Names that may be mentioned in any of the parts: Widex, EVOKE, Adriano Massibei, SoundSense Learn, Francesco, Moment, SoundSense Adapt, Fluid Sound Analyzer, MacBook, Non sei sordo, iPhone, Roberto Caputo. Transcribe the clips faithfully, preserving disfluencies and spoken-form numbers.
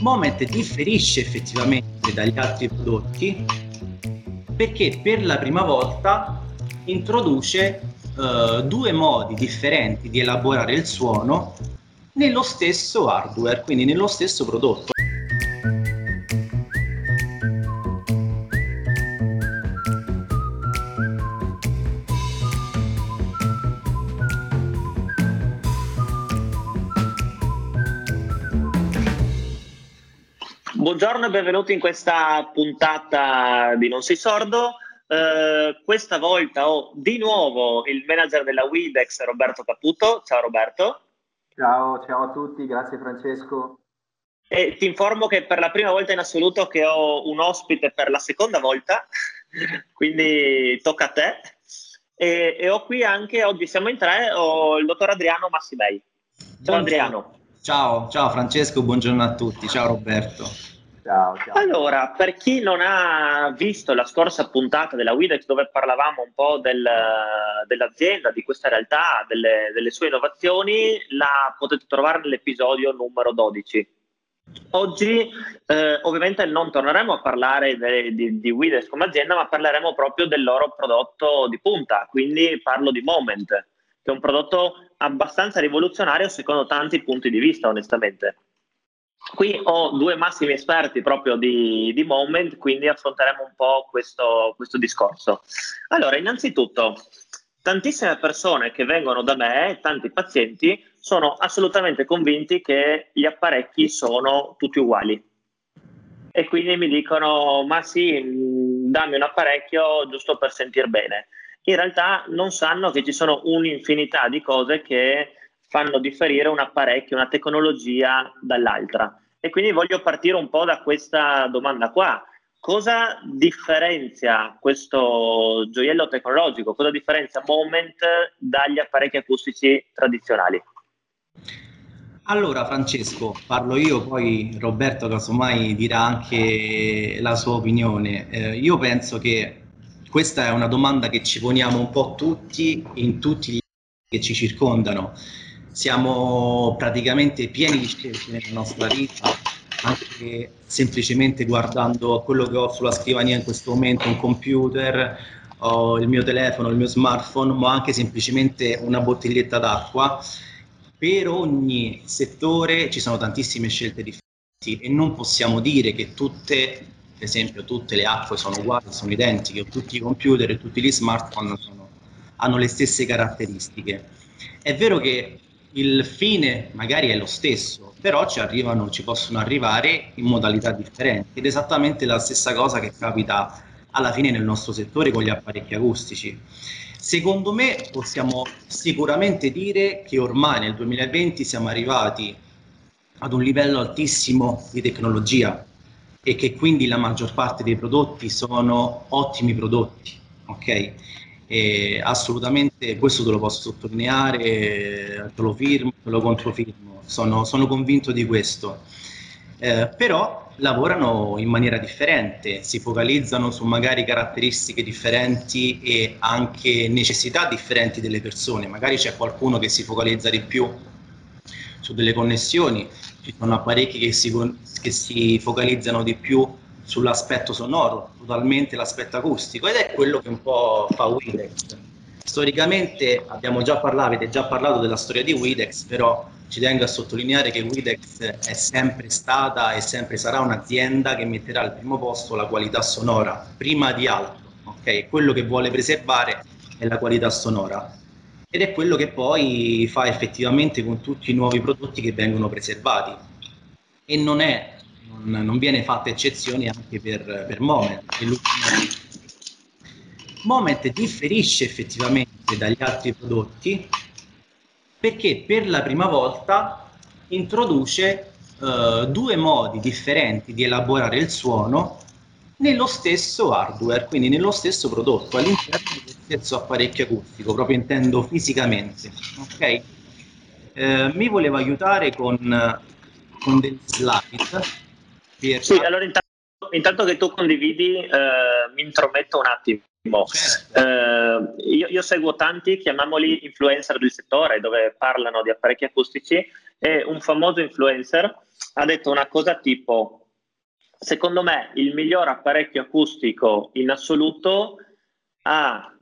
Moment differisce effettivamente dagli altri prodotti perché per la prima volta introduce eh, due modi differenti di elaborare il suono nello stesso hardware, quindi nello stesso prodotto. Buongiorno e benvenuti in questa puntata di Non sei sordo. Eh, questa volta ho di nuovo il manager della Widex, Roberto Caputo. Ciao Roberto. Ciao, ciao a tutti, grazie Francesco. E ti informo che per la prima volta in assoluto che ho un ospite per la seconda volta, quindi tocca a te. E, e ho qui anche, oggi siamo in tre, ho il dottor Adriano Massibei. Ciao Adriano. Ciao, ciao Francesco, buongiorno a tutti, ciao Roberto. Ciao, ciao. Allora, per chi non ha visto la scorsa puntata della Widex dove parlavamo un po' del, dell'azienda, di questa realtà, delle, delle sue innovazioni, la potete trovare nell'episodio numero dodici. Oggi eh, ovviamente non torneremo a parlare de, di, di Widex come azienda, ma parleremo proprio del loro prodotto di punta, quindi parlo di Moment, che è un prodotto abbastanza rivoluzionario secondo tanti punti di vista, onestamente. Qui ho due massimi esperti proprio di, di Moment, quindi affronteremo un po' questo, questo discorso. Allora, innanzitutto, tantissime persone che vengono da me, tanti pazienti, sono assolutamente convinti che gli apparecchi sono tutti uguali. E quindi mi dicono, ma sì, dammi un apparecchio giusto per sentir bene. In realtà non sanno che ci sono un'infinità di cose che fanno differire un apparecchio, una tecnologia dall'altra. E quindi voglio partire un po' da questa domanda qua. Cosa differenzia questo gioiello tecnologico? Cosa differenzia Moment dagli apparecchi acustici tradizionali? Allora Francesco, parlo io, poi Roberto casomai dirà anche la sua opinione. Eh, io penso che questa è una domanda che ci poniamo un po' tutti in tutti gli che ci circondano. Siamo praticamente pieni di scelte nella nostra vita, anche semplicemente guardando quello che ho sulla scrivania in questo momento, un computer, o il mio telefono, il mio smartphone, ma anche semplicemente una bottiglietta d'acqua. Per ogni settore ci sono tantissime scelte differenti e non possiamo dire che tutte, per esempio, tutte le acque sono uguali, sono identiche, tutti i computer e tutti gli smartphone sono, hanno le stesse caratteristiche. È vero che il fine magari è lo stesso, però ci arrivano, ci possono arrivare in modalità differenti ed è esattamente la stessa cosa che capita alla fine nel nostro settore con gli apparecchi acustici. Secondo me possiamo sicuramente dire che ormai nel duemilaventi siamo arrivati ad un livello altissimo di tecnologia e che quindi la maggior parte dei prodotti sono ottimi prodotti, ok? E assolutamente questo te lo posso sottolineare, te lo firmo, te lo controfirmo, sono, sono convinto di questo. Eh, però lavorano in maniera differente, si focalizzano su magari caratteristiche differenti e anche necessità differenti delle persone. Magari c'è qualcuno che si focalizza di più su delle connessioni, ci sono apparecchi che si, che si focalizzano di più sull'aspetto sonoro, totalmente l'aspetto acustico, ed è quello che un po' fa Widex. Storicamente abbiamo già parlato, avete già parlato della storia di Widex, però ci tengo a sottolineare che Widex è sempre stata e sempre sarà un'azienda che metterà al primo posto la qualità sonora, prima di altro, ok? Quello che vuole preservare è la qualità sonora. Ed è quello che poi fa effettivamente con tutti i nuovi prodotti che vengono preservati e non, è, non, non viene fatta eccezione anche per, per Moment. Moment differisce effettivamente dagli altri prodotti perché per la prima volta introduce eh, due modi differenti di elaborare il suono nello stesso hardware, quindi nello stesso prodotto, all'interno del stesso apparecchio acustico, proprio intendo fisicamente, ok? Eh, mi voleva aiutare con, con dei slide. Per... Sì, allora intanto, intanto che tu condividi eh, mi intrometto un attimo. Eh, io, io seguo tanti, chiamiamoli influencer del settore, dove parlano di apparecchi acustici, e un famoso influencer ha detto una cosa tipo: secondo me il miglior apparecchio acustico in assoluto ha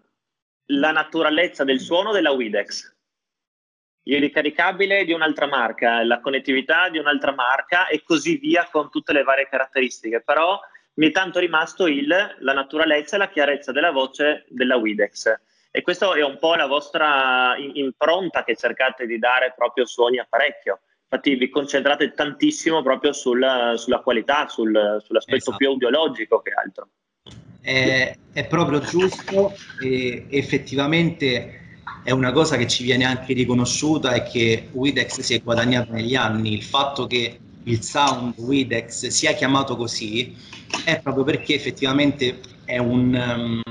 la naturalezza del suono della Widex, il ricaricabile di un'altra marca, la connettività di un'altra marca e così via, con tutte le varie caratteristiche, però mi è tanto rimasto il, la naturalezza e la chiarezza della voce della Widex. E questa è un po' la vostra impronta che cercate di dare proprio su ogni apparecchio. Infatti vi concentrate tantissimo proprio sulla, sulla qualità, sul, sull'aspetto esatto. più audiologico che altro. È, è proprio giusto, e effettivamente è una cosa che ci viene anche riconosciuta e che Widex si è guadagnata negli anni. Il fatto che il sound Widex sia chiamato così è proprio perché effettivamente è un um,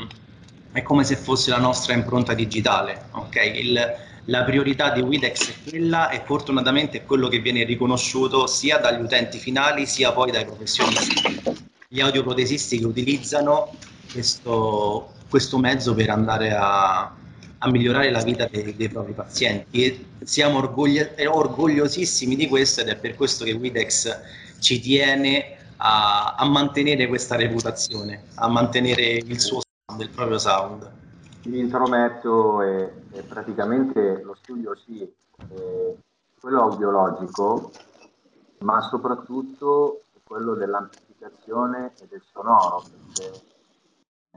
è come se fosse la nostra impronta digitale, ok? Il, la priorità di Widex è quella, e fortunatamente è quello che viene riconosciuto sia dagli utenti finali sia poi dai professionisti, gli audioprotesisti che utilizzano questo, questo mezzo per andare a, a migliorare la vita dei, dei propri pazienti. E siamo orgogli- orgogliosissimi di questo, ed è per questo che Widex ci tiene a, a mantenere questa reputazione, a mantenere il suo sound, il proprio sound. Mi intrometto, e, e praticamente lo studio sì, eh, quello audiologico, ma soprattutto quello dell'amplificazione e del sonoro, perché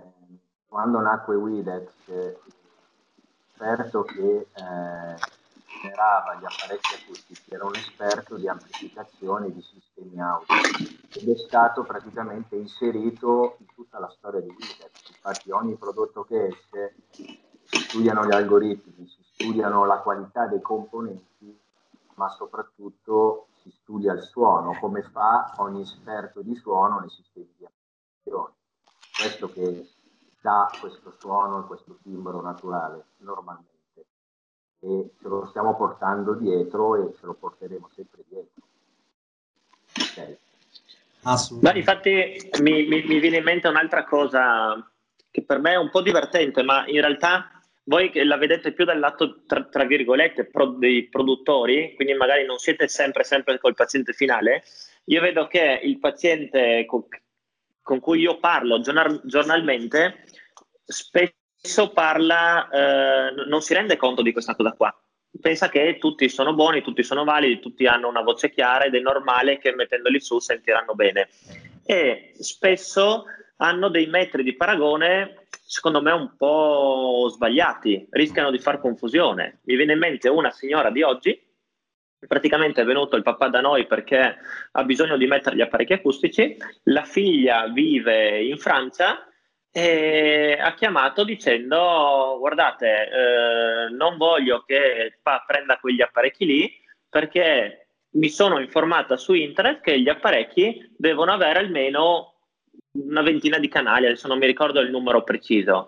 eh, quando nacque Widex, eh, l'esperto che eh, generava gli apparecchi acustici era un esperto di amplificazione di sistemi audio, ed è stato praticamente inserito in tutta la storia di Widex. Infatti ogni prodotto che esce si studiano gli algoritmi, si studiano la qualità dei componenti, ma soprattutto si studia il suono, come fa ogni esperto di suono nei sistemi di amplificazione. Questo che dà questo suono e questo timbro naturale normalmente, e ce lo stiamo portando dietro e ce lo porteremo sempre dietro. Okay. Assolutamente. Beh, infatti mi, mi, mi viene in mente un'altra cosa che per me è un po' divertente, ma in realtà voi che la vedete più dal lato tra, tra virgolette pro, dei produttori, quindi magari non siete sempre sempre col paziente finale. Io vedo che il paziente con, con cui io parlo giornal, giornalmente spesso parla, eh, non si rende conto di questa cosa qua, pensa che tutti sono buoni, tutti sono validi, tutti hanno una voce chiara ed è normale che mettendoli su sentiranno bene, e spesso hanno dei metri di paragone secondo me un po' sbagliati, rischiano di far confusione. Mi viene in mente una signora di oggi, praticamente è venuto il papà da noi perché ha bisogno di mettere gli apparecchi acustici, la figlia vive in Francia e ha chiamato dicendo: guardate, eh, non voglio che papà prenda quegli apparecchi lì perché mi sono informata su internet che gli apparecchi devono avere almeno una ventina di canali, adesso non mi ricordo il numero preciso.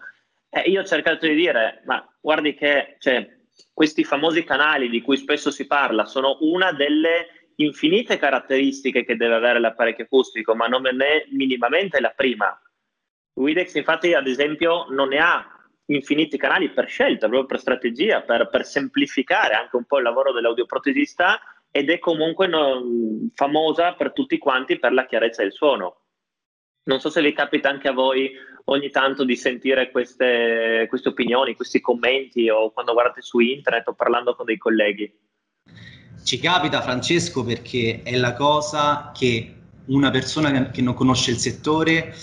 E eh, io ho cercato di dire: ma guardi che, cioè, questi famosi canali di cui spesso si parla sono una delle infinite caratteristiche che deve avere l'apparecchio acustico, ma non è minimamente la prima. Widex infatti ad esempio non ne ha infiniti canali per scelta, proprio per strategia, per, per semplificare anche un po' il lavoro dell'audioprotesista, ed è comunque non, famosa per tutti quanti per la chiarezza del suono. Non so se vi capita anche a voi ogni tanto di sentire queste, queste opinioni, questi commenti, o quando guardate su internet o parlando con dei colleghi. Ci capita, Francesco, perché è la cosa che una persona che non conosce il settore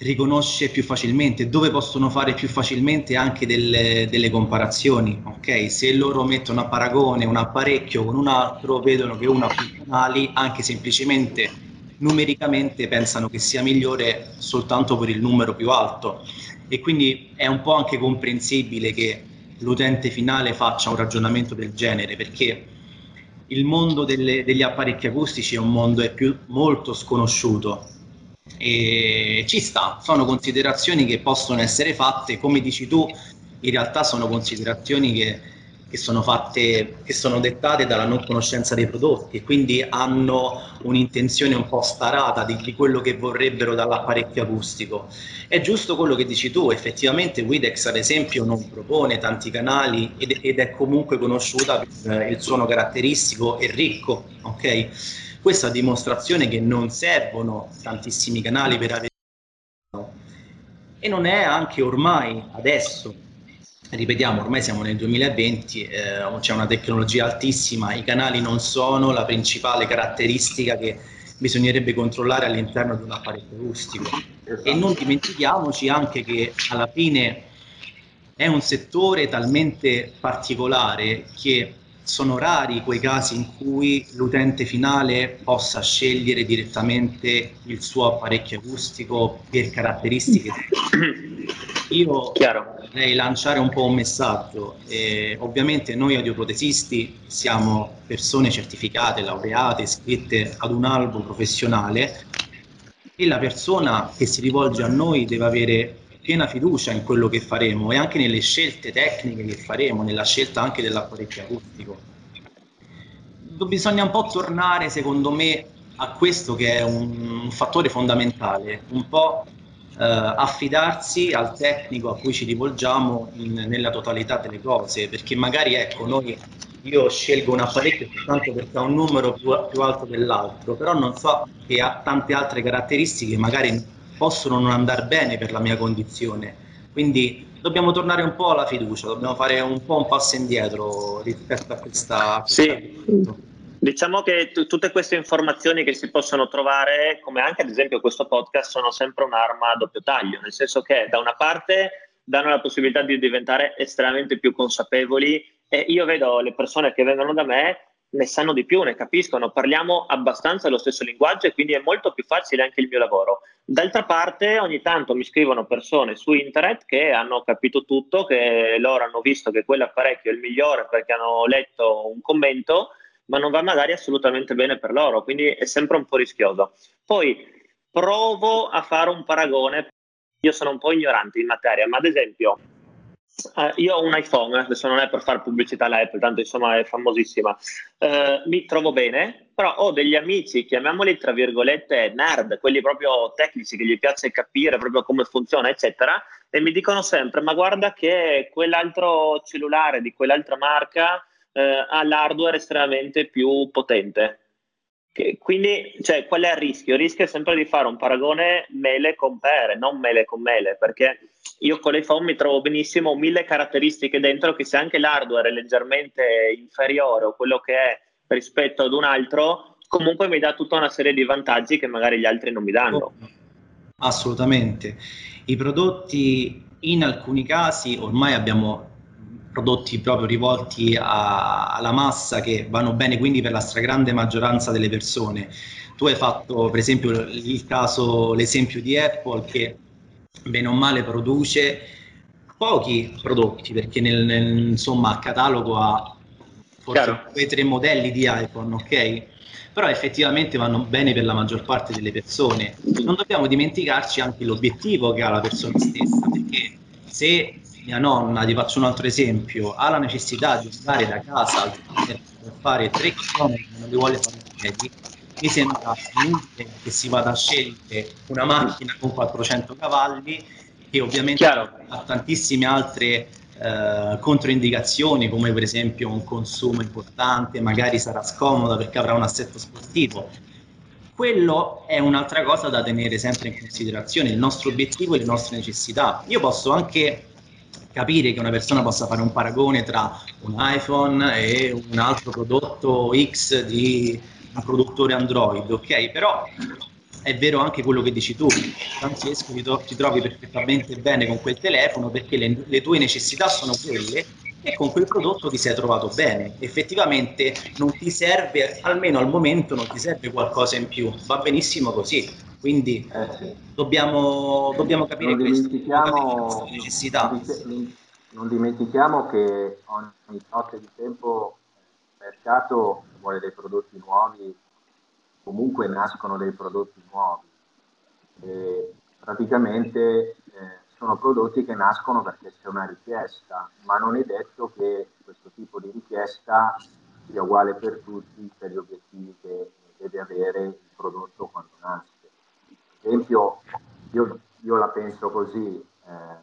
riconosce più facilmente, dove possono fare più facilmente anche delle, delle comparazioni, ok? Se loro mettono a paragone un apparecchio con un altro, vedono che uno ha più canali, anche semplicemente numericamente pensano che sia migliore soltanto per il numero più alto, e quindi è un po' anche comprensibile che l'utente finale faccia un ragionamento del genere, perché il mondo delle, degli apparecchi acustici è un mondo è più, molto sconosciuto. E ci sta, sono considerazioni che possono essere fatte, come dici tu, in realtà sono considerazioni che che sono fatte, che sono dettate dalla non conoscenza dei prodotti e quindi hanno un'intenzione un po' starata di, di quello che vorrebbero dall'apparecchio acustico. È giusto quello che dici tu, effettivamente Widex ad esempio non propone tanti canali ed, ed è comunque conosciuta per il suono caratteristico e ricco, ok? Questa è dimostrazione che non servono tantissimi canali per avere, e non è anche ormai adesso, ripetiamo, ormai siamo nel duemilaventi, eh, c'è una tecnologia altissima, i canali non sono la principale caratteristica che bisognerebbe controllare all'interno di un apparecchio acustico. E non dimentichiamoci anche che alla fine è un settore talmente particolare che sono rari quei casi in cui l'utente finale possa scegliere direttamente il suo apparecchio acustico per caratteristiche. Io Chiaro. vorrei lanciare un po' un messaggio. Eh, ovviamente noi audioprotesisti siamo persone certificate, laureate, iscritte ad un albo professionale, e la persona che si rivolge a noi deve avere piena fiducia in quello che faremo e anche nelle scelte tecniche che faremo, nella scelta anche dell'apparecchio acustico. Bisogna un po' tornare, secondo me, a questo che è un, un fattore fondamentale, un po' eh, affidarsi al tecnico a cui ci rivolgiamo in, nella totalità delle cose, perché magari, ecco, noi, io scelgo un apparecchio soltanto perché ha un numero più, più alto dell'altro, però non so che ha tante altre caratteristiche, magari possono non andare bene per la mia condizione, quindi dobbiamo tornare un po' alla fiducia, dobbiamo fare un po' un passo indietro rispetto a questa... A questa sì, cosa. Diciamo che tutte queste informazioni che si possono trovare, come anche ad esempio questo podcast, sono sempre un'arma a doppio taglio, nel senso che da una parte danno la possibilità di diventare estremamente più consapevoli, e io vedo le persone che vengono da me ne sanno di più, ne capiscono, parliamo abbastanza lo stesso linguaggio e quindi è molto più facile anche il mio lavoro. D'altra parte ogni tanto mi scrivono persone su internet che hanno capito tutto, che loro hanno visto che quell'apparecchio è il migliore perché hanno letto un commento, ma non va magari assolutamente bene per loro, quindi è sempre un po' rischioso. Poi provo a fare un paragone, io sono un po' ignorante in materia, ma ad esempio Uh, io ho un iPhone, adesso non è per fare pubblicità alla Apple, tanto insomma è famosissima, uh, mi trovo bene, però ho degli amici, chiamiamoli tra virgolette nerd, quelli proprio tecnici che gli piace capire proprio come funziona eccetera, e mi dicono sempre ma guarda che quell'altro cellulare di quell'altra marca uh, ha l'hardware estremamente più potente, che, quindi cioè, qual è il rischio? Il rischio è sempre di fare un paragone mele con pere, non mele con mele, perché io con l'iPhone mi trovo benissimo, ho mille caratteristiche dentro che se anche l'hardware è leggermente inferiore o quello che è rispetto ad un altro, comunque mi dà tutta una serie di vantaggi che magari gli altri non mi danno. Assolutamente. I prodotti in alcuni casi, ormai abbiamo prodotti proprio rivolti a, alla massa che vanno bene quindi per la stragrande maggioranza delle persone. Tu hai fatto per esempio il caso, l'esempio di Apple che bene o male produce pochi prodotti perché nel, nel, insomma a catalogo ha forse due o tre modelli di iPhone, ok? Però effettivamente vanno bene per la maggior parte delle persone. Non dobbiamo dimenticarci anche l'obiettivo che ha la persona stessa, perché se mia nonna, ti faccio un altro esempio, ha la necessità di stare da casa per fare tre chilometri, non li vuole fare a piedi, mi sembra inutile che si vada a scegliere una macchina con quattrocento cavalli che ovviamente Chiaro. ha tantissime altre eh, controindicazioni, come per esempio un consumo importante, magari sarà scomoda perché avrà un assetto sportivo. Quello è un'altra cosa da tenere sempre in considerazione, il nostro obiettivo e le nostre necessità. Io posso anche capire che una persona possa fare un paragone tra un iPhone e un altro prodotto X di un produttore Android, ok? Però è vero anche quello che dici tu, Francesco, ti, tro- ti trovi perfettamente bene con quel telefono perché le, le tue necessità sono quelle e con quel prodotto ti sei trovato bene. Effettivamente non ti serve, almeno al momento non ti serve qualcosa in più, va benissimo così. Quindi eh sì. dobbiamo, dobbiamo capire questo, dobbiamo capire questa necessità. Non dimentichiamo che ogni notte di tempo il mercato vuole dei prodotti nuovi, comunque nascono dei prodotti nuovi e praticamente eh, sono prodotti che nascono perché c'è una richiesta, ma non è detto che questo tipo di richiesta sia uguale per tutti per gli obiettivi che deve avere il prodotto quando nasce. Ad esempio, io, io la penso così, eh,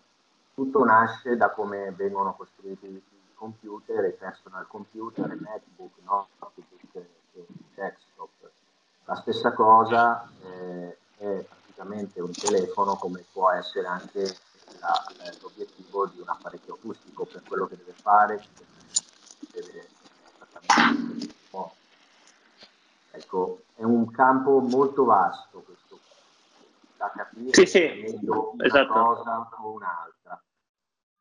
tutto nasce da come vengono costruiti i computer, i personal computer, i MacBook, no? I desktop. La stessa cosa eh, è praticamente un telefono, come può essere anche l'obiettivo di un apparecchio acustico per quello che deve fare, deve, deve, oh. Ecco, è un campo molto vasto questo, da capire sì, sì, una esatto. cosa o un'altra.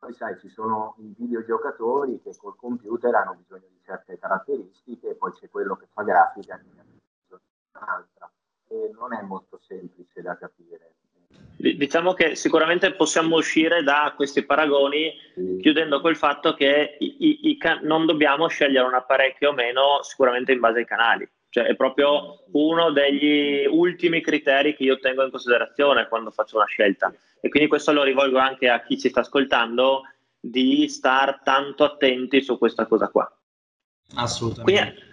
Poi sai, ci sono i videogiocatori che col computer hanno bisogno di certe caratteristiche, e poi c'è quello che fa grafica, che ha bisogno di un'altra. E non è molto semplice da capire. Diciamo che sicuramente possiamo uscire da questi paragoni sì. chiudendo col fatto che i, i, i non dobbiamo scegliere un apparecchio o meno sicuramente in base ai canali. Cioè è proprio uno degli ultimi criteri che io tengo in considerazione quando faccio una scelta, e quindi questo lo rivolgo anche a chi ci sta ascoltando, di star tanto attenti su questa cosa qua. Assolutamente. Quindi,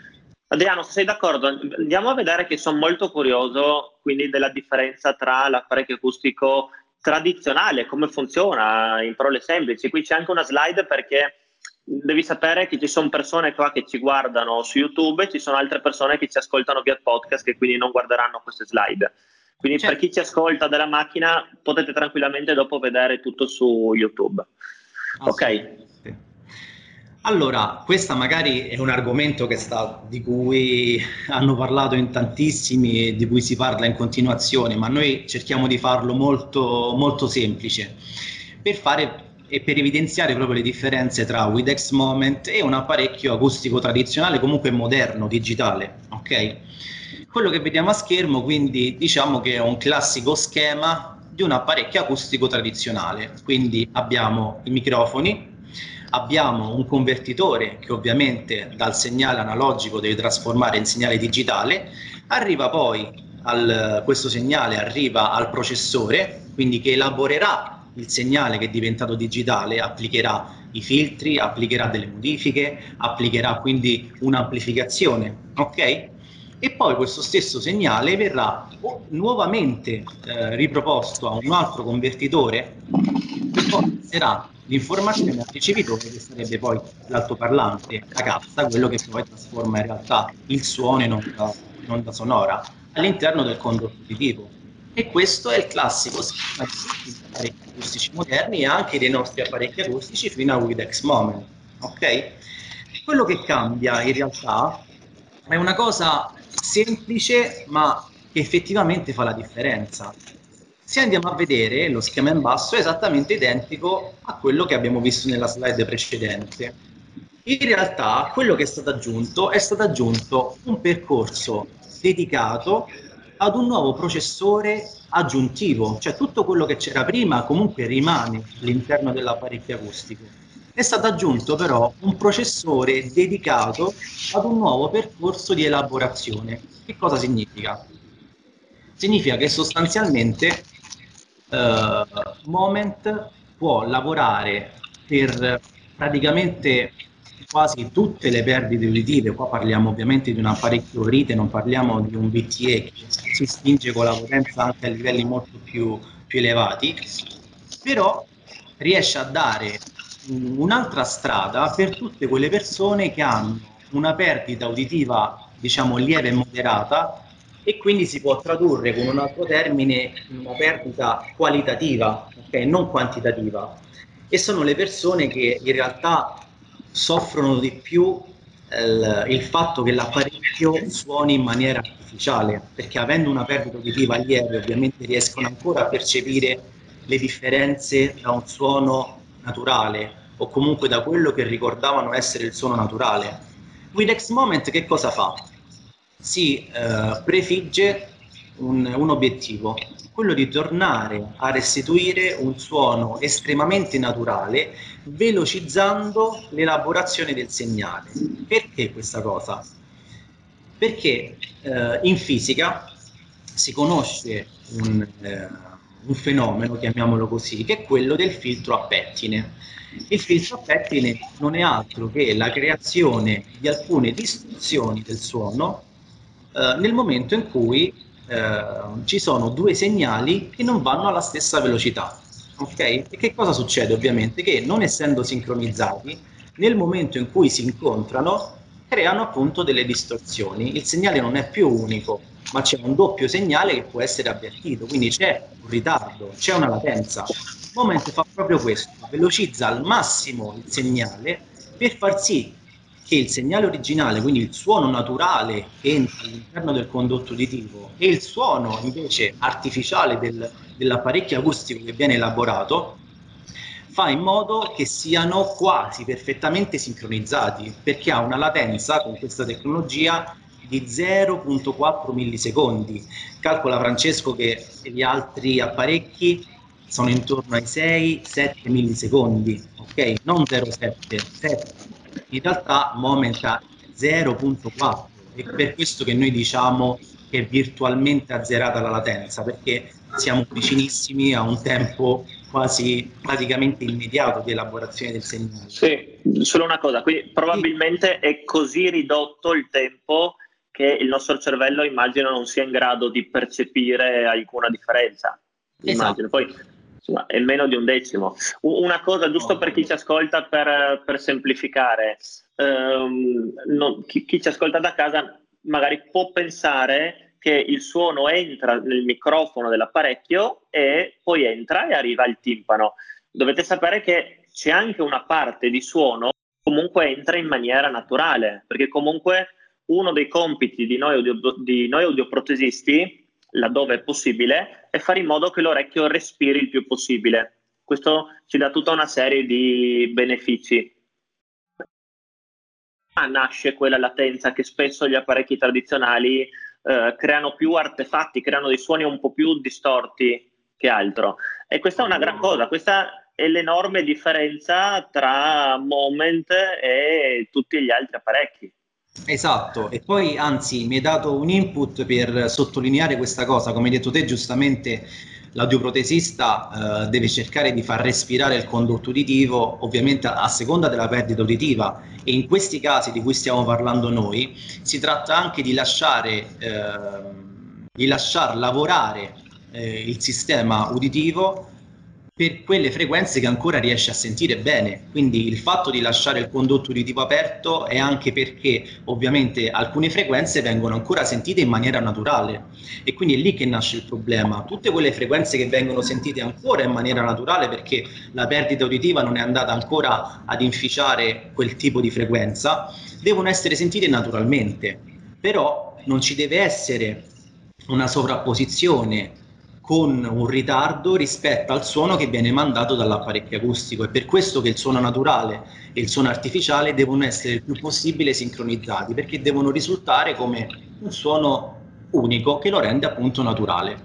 Adriano, se sei d'accordo andiamo a vedere, che sono molto curioso quindi della differenza tra l'apparecchio acustico tradizionale, come funziona in parole semplici. Qui c'è anche una slide, perché devi sapere che ci sono persone qua che ci guardano su YouTube e ci sono altre persone che ci ascoltano via podcast, che quindi non guarderanno queste slide, quindi certo. per chi ci ascolta dalla macchina potete tranquillamente dopo vedere tutto su YouTube. Ok, allora questa magari è un argomento che sta, di cui hanno parlato in tantissimi e di cui si parla in continuazione, ma noi cerchiamo di farlo molto, molto semplice per fare e per evidenziare proprio le differenze tra Widex Moment e un apparecchio acustico tradizionale, comunque moderno, digitale. Ok? Quello che vediamo a schermo, quindi, diciamo che è un classico schema di un apparecchio acustico tradizionale. Quindi abbiamo i microfoni, abbiamo un convertitore che ovviamente dal segnale analogico deve trasformare in segnale digitale, arriva poi al, questo segnale arriva al processore, quindi che elaborerà il segnale che è diventato digitale, applicherà i filtri, applicherà delle modifiche, applicherà quindi un'amplificazione, ok? E poi questo stesso segnale verrà nuovamente eh, riproposto a un altro convertitore che poi passerà l'informazione al ricevitore, che sarebbe poi l'altoparlante, la cassa, quello che poi trasforma in realtà il suono in onda, in onda sonora all'interno del condotto uditivo. E questo è il classico schema degli apparecchi acustici moderni e anche dei nostri apparecchi acustici fino a Widex Moment, ok? Quello che cambia in realtà è una cosa semplice ma che effettivamente fa la differenza. Se andiamo a vedere, lo schema in basso è esattamente identico a quello che abbiamo visto nella slide precedente. In realtà quello che è stato aggiunto è stato aggiunto un percorso dedicato ad un nuovo processore aggiuntivo, cioè tutto quello che c'era prima comunque rimane all'interno dell'apparecchio acustico. È stato aggiunto però un processore dedicato ad un nuovo percorso di elaborazione. Che cosa significa? Significa che sostanzialmente eh, Moment può lavorare per praticamente quasi tutte le perdite uditive. Qua parliamo ovviamente di un apparecchio rite, non parliamo di un B T E che si spinge con la potenza anche a livelli molto più, più elevati, però riesce a dare un'altra strada per tutte quelle persone che hanno una perdita uditiva diciamo lieve e moderata, e quindi si può tradurre con un altro termine in una perdita qualitativa, okay? Non quantitativa, e sono le persone che in realtà soffrono di più eh, il fatto che l'apparecchio suoni in maniera artificiale, perché avendo una perdita uditiva lieve ovviamente riescono ancora a percepire le differenze da un suono naturale o comunque da quello che ricordavano essere il suono naturale. Widex Moment che cosa fa? Si eh, prefigge un, un obiettivo, quello di tornare a restituire un suono estremamente naturale, velocizzando l'elaborazione del segnale. Perché questa cosa? Perché eh, in fisica si conosce un, eh, un fenomeno, chiamiamolo così, che è quello del filtro a pettine. Il filtro a pettine non è altro che la creazione di alcune distorsioni del suono eh, nel momento in cui eh, ci sono due segnali che non vanno alla stessa velocità. Okay? E che cosa succede ovviamente? Che non essendo sincronizzati, nel momento in cui si incontrano creano appunto delle distorsioni. Il segnale non è più unico, ma c'è un doppio segnale che può essere avvertito, quindi c'è un ritardo, c'è una latenza. Moment fa proprio questo, velocizza al massimo il segnale per far sì che il segnale originale, quindi il suono naturale che entra all'interno del condotto uditivo e il suono invece artificiale del, dell'apparecchio acustico che viene elaborato, fa in modo che siano quasi perfettamente sincronizzati, perché ha una latenza con questa tecnologia di zero virgola quattro millisecondi. Calcola Francesco che gli altri apparecchi sono intorno ai sei sette millisecondi, ok? Non zero virgola sette, sette. In realtà Moment ha zero virgola quattro, è per questo che noi diciamo che è virtualmente azzerata la latenza, perché siamo vicinissimi a un tempo quasi praticamente immediato di elaborazione del segnale. Sì, solo una cosa, quindi probabilmente sì, è così ridotto il tempo che il nostro cervello, immagino, non sia in grado di percepire alcuna differenza. Immagino. Esatto. Poi insomma, è meno di un decimo. Una cosa, giusto per chi ci ascolta, per, per semplificare, ehm, non, chi, chi ci ascolta da casa magari può pensare che il suono entra nel microfono dell'apparecchio e poi entra e arriva al timpano. Dovete sapere che c'è anche una parte di suono che comunque entra in maniera naturale, perché comunque uno dei compiti di noi, audio, di noi audioprotesisti, laddove è possibile, è fare in modo che l'orecchio respiri il più possibile. Questo ci dà tutta una serie di benefici. Nasce quella latenza che spesso gli apparecchi tradizionali eh, creano più artefatti, creano dei suoni un po' più distorti che altro. E questa è una gran cosa, questa è l'enorme differenza tra Moment e tutti gli altri apparecchi. Esatto, e poi anzi mi hai dato un input per sottolineare questa cosa. Come hai detto te giustamente, l'audioprotesista eh, deve cercare di far respirare il condotto uditivo, ovviamente a, a seconda della perdita uditiva, e in questi casi di cui stiamo parlando noi si tratta anche di lasciare eh, di lasciar lavorare eh, il sistema uditivo per quelle frequenze che ancora riesce a sentire bene. Quindi il fatto di lasciare il condotto uditivo aperto è anche perché ovviamente alcune frequenze vengono ancora sentite in maniera naturale, e quindi è lì che nasce il problema. Tutte quelle frequenze che vengono sentite ancora in maniera naturale perché la perdita uditiva non è andata ancora ad inficiare quel tipo di frequenza, devono essere sentite naturalmente, però non ci deve essere una sovrapposizione con un ritardo rispetto al suono che viene mandato dall'apparecchio acustico. È per questo che il suono naturale e il suono artificiale devono essere il più possibile sincronizzati, perché devono risultare come un suono unico che lo rende appunto naturale.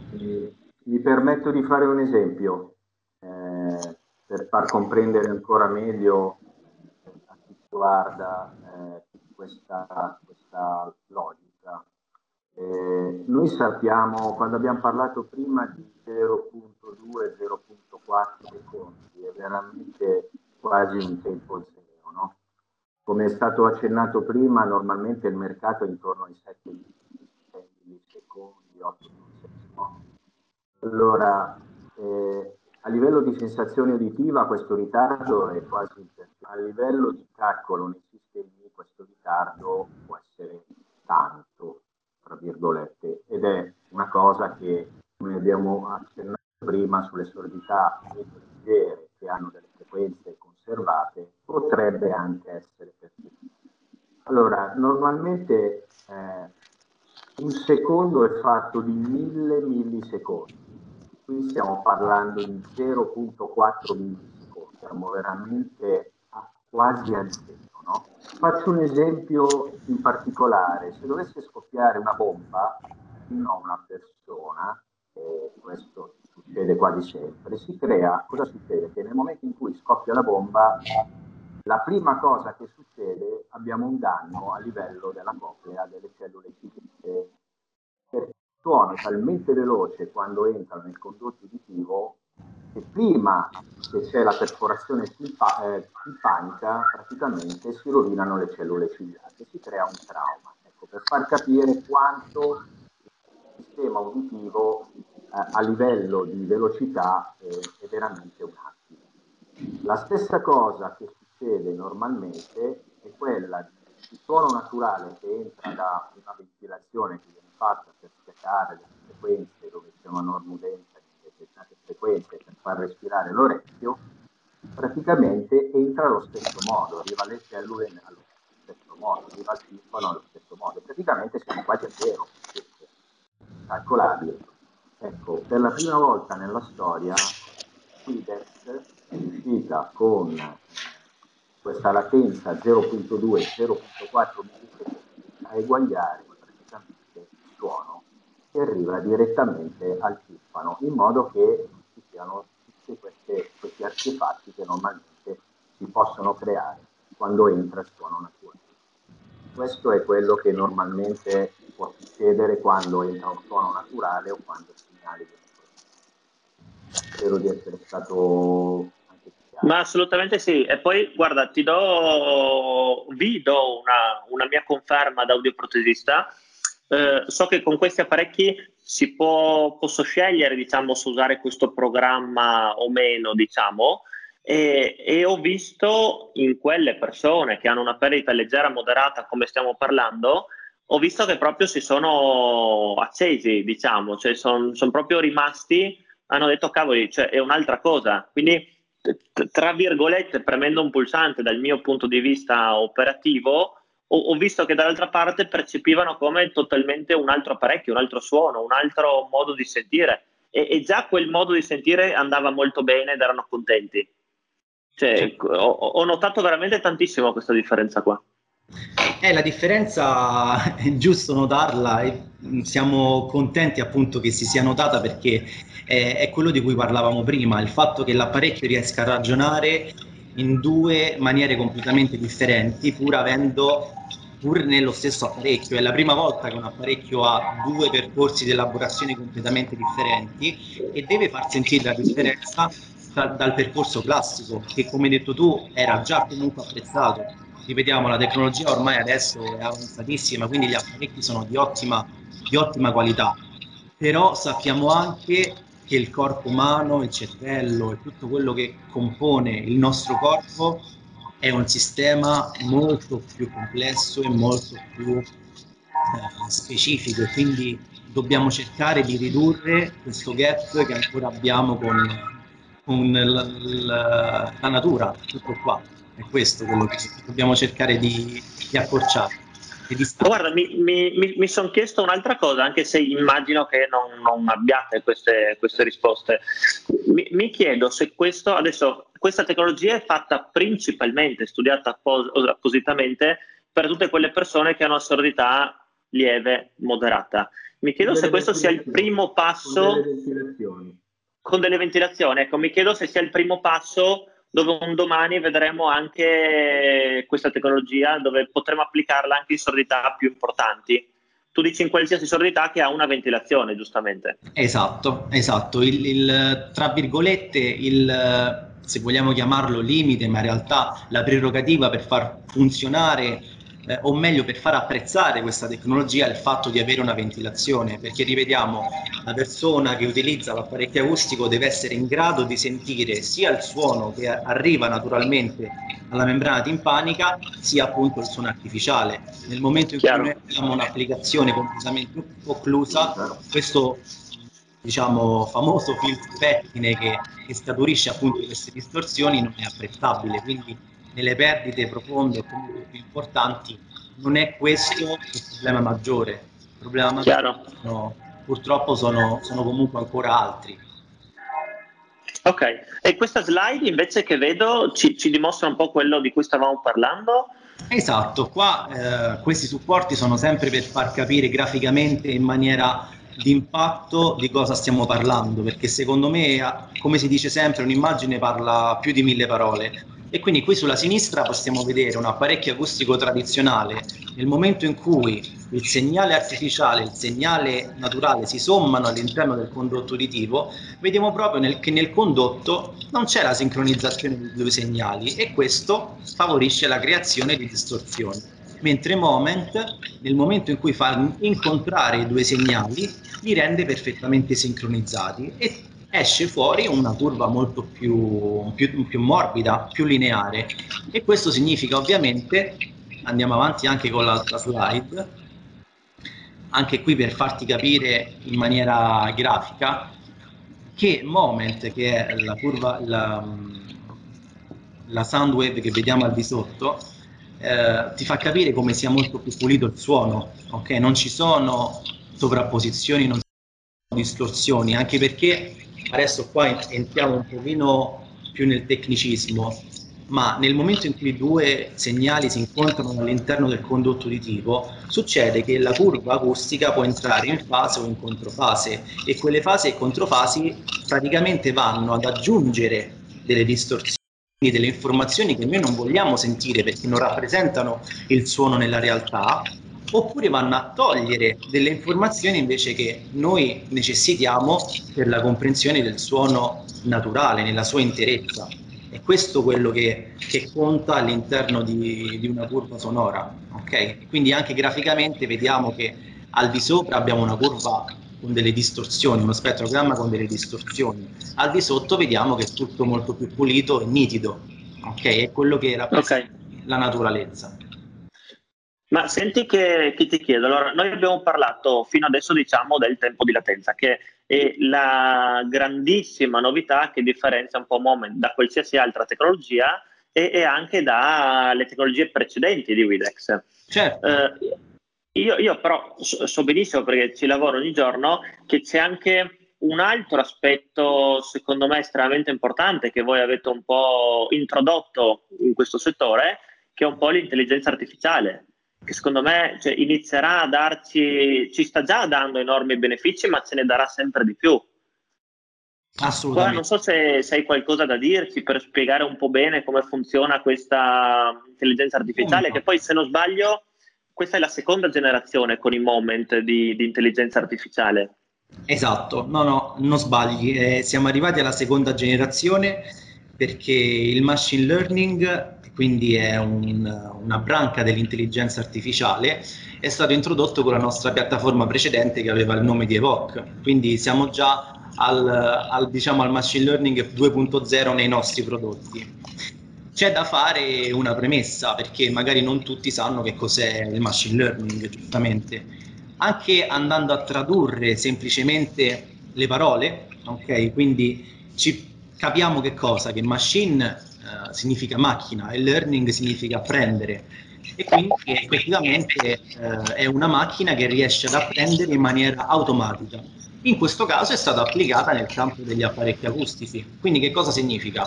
Mi permetto di fare un esempio eh, per far comprendere ancora meglio a chi guarda eh, questa, questa logica. Eh, noi sappiamo, quando abbiamo parlato prima di zero virgola due zero virgola quattro secondi, è veramente quasi un tempo zero, no? Come è stato accennato prima, normalmente il mercato è intorno ai sette millisecondi, otto millisecondi. Allora, eh, a livello di sensazione uditiva questo ritardo è quasi imperfetto. A livello di calcolo nei sistemi questo ritardo può essere tanto, tra virgolette, ed è una cosa che noi abbiamo accennato prima sulle sordità leggere che hanno delle frequenze conservate, potrebbe anche essere percepita. Allora, normalmente eh, un secondo è fatto di mille millisecondi, qui stiamo parlando di zero virgola quattro millisecondi, siamo veramente a, quasi a zero. No? Faccio un esempio in particolare: se dovesse scoppiare una bomba fino a una persona, e questo succede quasi sempre, si crea, cosa succede? Che nel momento in cui scoppia la bomba, la prima cosa che succede, abbiamo un danno a livello della coclea, delle cellule ciliate, perché suono è talmente veloce quando entra nel condotto uditivo che prima che c'è la perforazione timpanica eh, praticamente si rovinano le cellule ciliate, si crea un trauma. Ecco, per far capire quanto il sistema uditivo eh, a livello di velocità eh, è veramente un attimo. La stessa cosa che succede normalmente è quella di il suono naturale che entra da una ventilazione che viene fatta per spiegare le frequenze dove c'è una norma udenza di determinate frequenze per far respirare l'orecchio, praticamente entra allo stesso modo, arriva alle cellule allo stesso modo, arriva al timpano allo stesso modo, praticamente siamo quasi a zero, calcolabile. Ecco, per la prima volta nella storia Widex è uscita con questa latenza zero punto due zero punto quattro millisecondi a eguagliare praticamente il suono che arriva direttamente al timpano, in modo che ci siano tutti queste, questi artefatti che normalmente si possono creare quando entra il suono naturale. Questo è quello che normalmente può succedere quando entra un suono naturale o quando il segnale viene prodotto. Spero di essere stato... Ma assolutamente sì, e poi guarda, ti do, vi do una, una mia conferma da audioprotesista. Eh, so che con questi apparecchi si può, posso scegliere, diciamo, se usare questo programma o meno, diciamo, e, e ho visto in quelle persone che hanno una perdita leggera moderata, come stiamo parlando, ho visto che proprio si sono accesi, diciamo, cioè sono son proprio rimasti, hanno detto cavoli, cioè è un'altra cosa, quindi... tra virgolette, premendo un pulsante dal mio punto di vista operativo, ho, ho visto che dall'altra parte percepivano come totalmente un altro apparecchio, un altro suono, un altro modo di sentire, e, e già quel modo di sentire andava molto bene ed erano contenti. Cioè, ho, ho notato veramente tantissimo questa differenza qua. Eh, la differenza è giusto notarla e siamo contenti appunto che si sia notata, perché è, è quello di cui parlavamo prima, il fatto che l'apparecchio riesca a ragionare in due maniere completamente differenti pur avendo, pur nello stesso apparecchio. È la prima volta che un apparecchio ha due percorsi di elaborazione completamente differenti e deve far sentire la differenza tra, dal percorso classico che, come detto tu, era già comunque apprezzato. Ripetiamo, la tecnologia ormai adesso è avanzatissima, quindi gli apparecchi sono di ottima, di ottima qualità, però sappiamo anche che il corpo umano, il cervello e tutto quello che compone il nostro corpo è un sistema molto più complesso e molto più eh, specifico, e quindi dobbiamo cercare di ridurre questo gap che ancora abbiamo con, con la, la, la natura, tutto qua. È questo quello che dobbiamo cercare di, di accorciare. E di Guarda, mi, mi, mi sono chiesto un'altra cosa, anche se immagino che non, non abbiate queste, queste risposte. Mi, mi chiedo se questo, adesso, questa tecnologia è fatta principalmente, studiata appos- appositamente per tutte quelle persone che hanno assordità lieve, moderata. Mi chiedo se questo sia il primo passo. Con delle ventilazioni. Con delle ventilazioni, ecco, mi chiedo se sia il primo passo dove un domani vedremo anche questa tecnologia, dove potremo applicarla anche in sordità più importanti. Tu dici in qualsiasi sordità che ha una ventilazione, giustamente. Esatto, esatto. Il, il, tra virgolette, il, se vogliamo chiamarlo limite, ma in realtà la prerogativa per far funzionare, eh, o meglio per far apprezzare questa tecnologia, è il fatto di avere una ventilazione, perché rivediamo, la persona che utilizza l'apparecchio acustico deve essere in grado di sentire sia il suono che arriva naturalmente alla membrana timpanica, sia appunto il suono artificiale. Nel momento in Chiaro. cui noi abbiamo un'applicazione completamente occlusa, questo, diciamo, famoso filtro pettine che, che scaturisce appunto queste distorsioni non è apprezzabile, quindi nelle perdite profonde o comunque più importanti non è questo il problema maggiore. Il problema maggiore sono, purtroppo sono, sono comunque ancora altri. Ok, e questa slide invece che vedo ci, ci dimostra un po' quello di cui stavamo parlando? Esatto, qua eh, questi supporti sono sempre per far capire graficamente in maniera d'impatto di cosa stiamo parlando, perché secondo me, come si dice sempre, un'immagine parla più di mille parole. E quindi qui sulla sinistra possiamo vedere un apparecchio acustico tradizionale. Nel momento in cui il segnale artificiale e il segnale naturale si sommano all'interno del condotto uditivo, vediamo proprio nel, che nel condotto non c'è la sincronizzazione dei due segnali, e questo favorisce la creazione di distorsioni. Mentre Moment, nel momento in cui fa incontrare i due segnali, li rende perfettamente sincronizzati e esce fuori una curva molto più, più, più morbida, più lineare. E questo significa ovviamente, andiamo avanti anche con l'altra slide, anche qui per farti capire in maniera grafica, che Moment, che è la curva, la, la sound wave che vediamo al di sotto, eh, ti fa capire come sia molto più pulito il suono, ok? Non ci sono sovrapposizioni, non ci sono distorsioni, anche perché adesso qua entriamo un pochino più nel tecnicismo, ma nel momento in cui due segnali si incontrano all'interno del condotto uditivo, succede che la curva acustica può entrare in fase o in controfase, e quelle fasi e controfasi praticamente vanno ad aggiungere delle distorsioni, delle informazioni che noi non vogliamo sentire perché non rappresentano il suono nella realtà, oppure vanno a togliere delle informazioni invece che noi necessitiamo per la comprensione del suono naturale nella sua interezza. E questo è quello che, che conta all'interno di, di una curva sonora, ok? Quindi anche graficamente vediamo che al di sopra abbiamo una curva con delle distorsioni, uno spettrogramma con delle distorsioni, al di sotto vediamo che è tutto molto più pulito e nitido, ok? È quello che rappresenta okay. la naturalezza. Ma senti che, che ti chiedo, allora noi abbiamo parlato fino adesso, diciamo, del tempo di latenza, che è la grandissima novità che differenzia un po' Moment da qualsiasi altra tecnologia e, e anche dalle tecnologie precedenti di Widex. Certo. Eh, io, io però so, so benissimo, perché ci lavoro ogni giorno, che c'è anche un altro aspetto secondo me estremamente importante che voi avete un po' introdotto in questo settore, che è un po' l'intelligenza artificiale, che secondo me, cioè, inizierà a darci, ci sta già dando enormi benefici, ma ce ne darà sempre di più. Assolutamente. Qua non so se, se hai qualcosa da dirci per spiegare un po' bene come funziona questa intelligenza artificiale, oh, che poi, se non sbaglio, questa è la seconda generazione con i Moment di, di intelligenza artificiale. Esatto, no, no, non sbagli, eh, siamo arrivati alla seconda generazione, perché il machine learning, quindi è un, una branca dell'intelligenza artificiale, è stato introdotto con la nostra piattaforma precedente che aveva il nome di EVOKE, quindi siamo già al, al, diciamo, al machine learning due punto zero nei nostri prodotti. C'è da fare una premessa, perché magari non tutti sanno che cos'è il machine learning, giustamente. Anche andando a tradurre semplicemente le parole, ok? Quindi ci capiamo che cosa, che machine Uh, significa macchina e learning significa apprendere, e quindi effettivamente uh, è una macchina che riesce ad apprendere in maniera automatica. In questo caso è stata applicata nel campo degli apparecchi acustici. Quindi che cosa significa?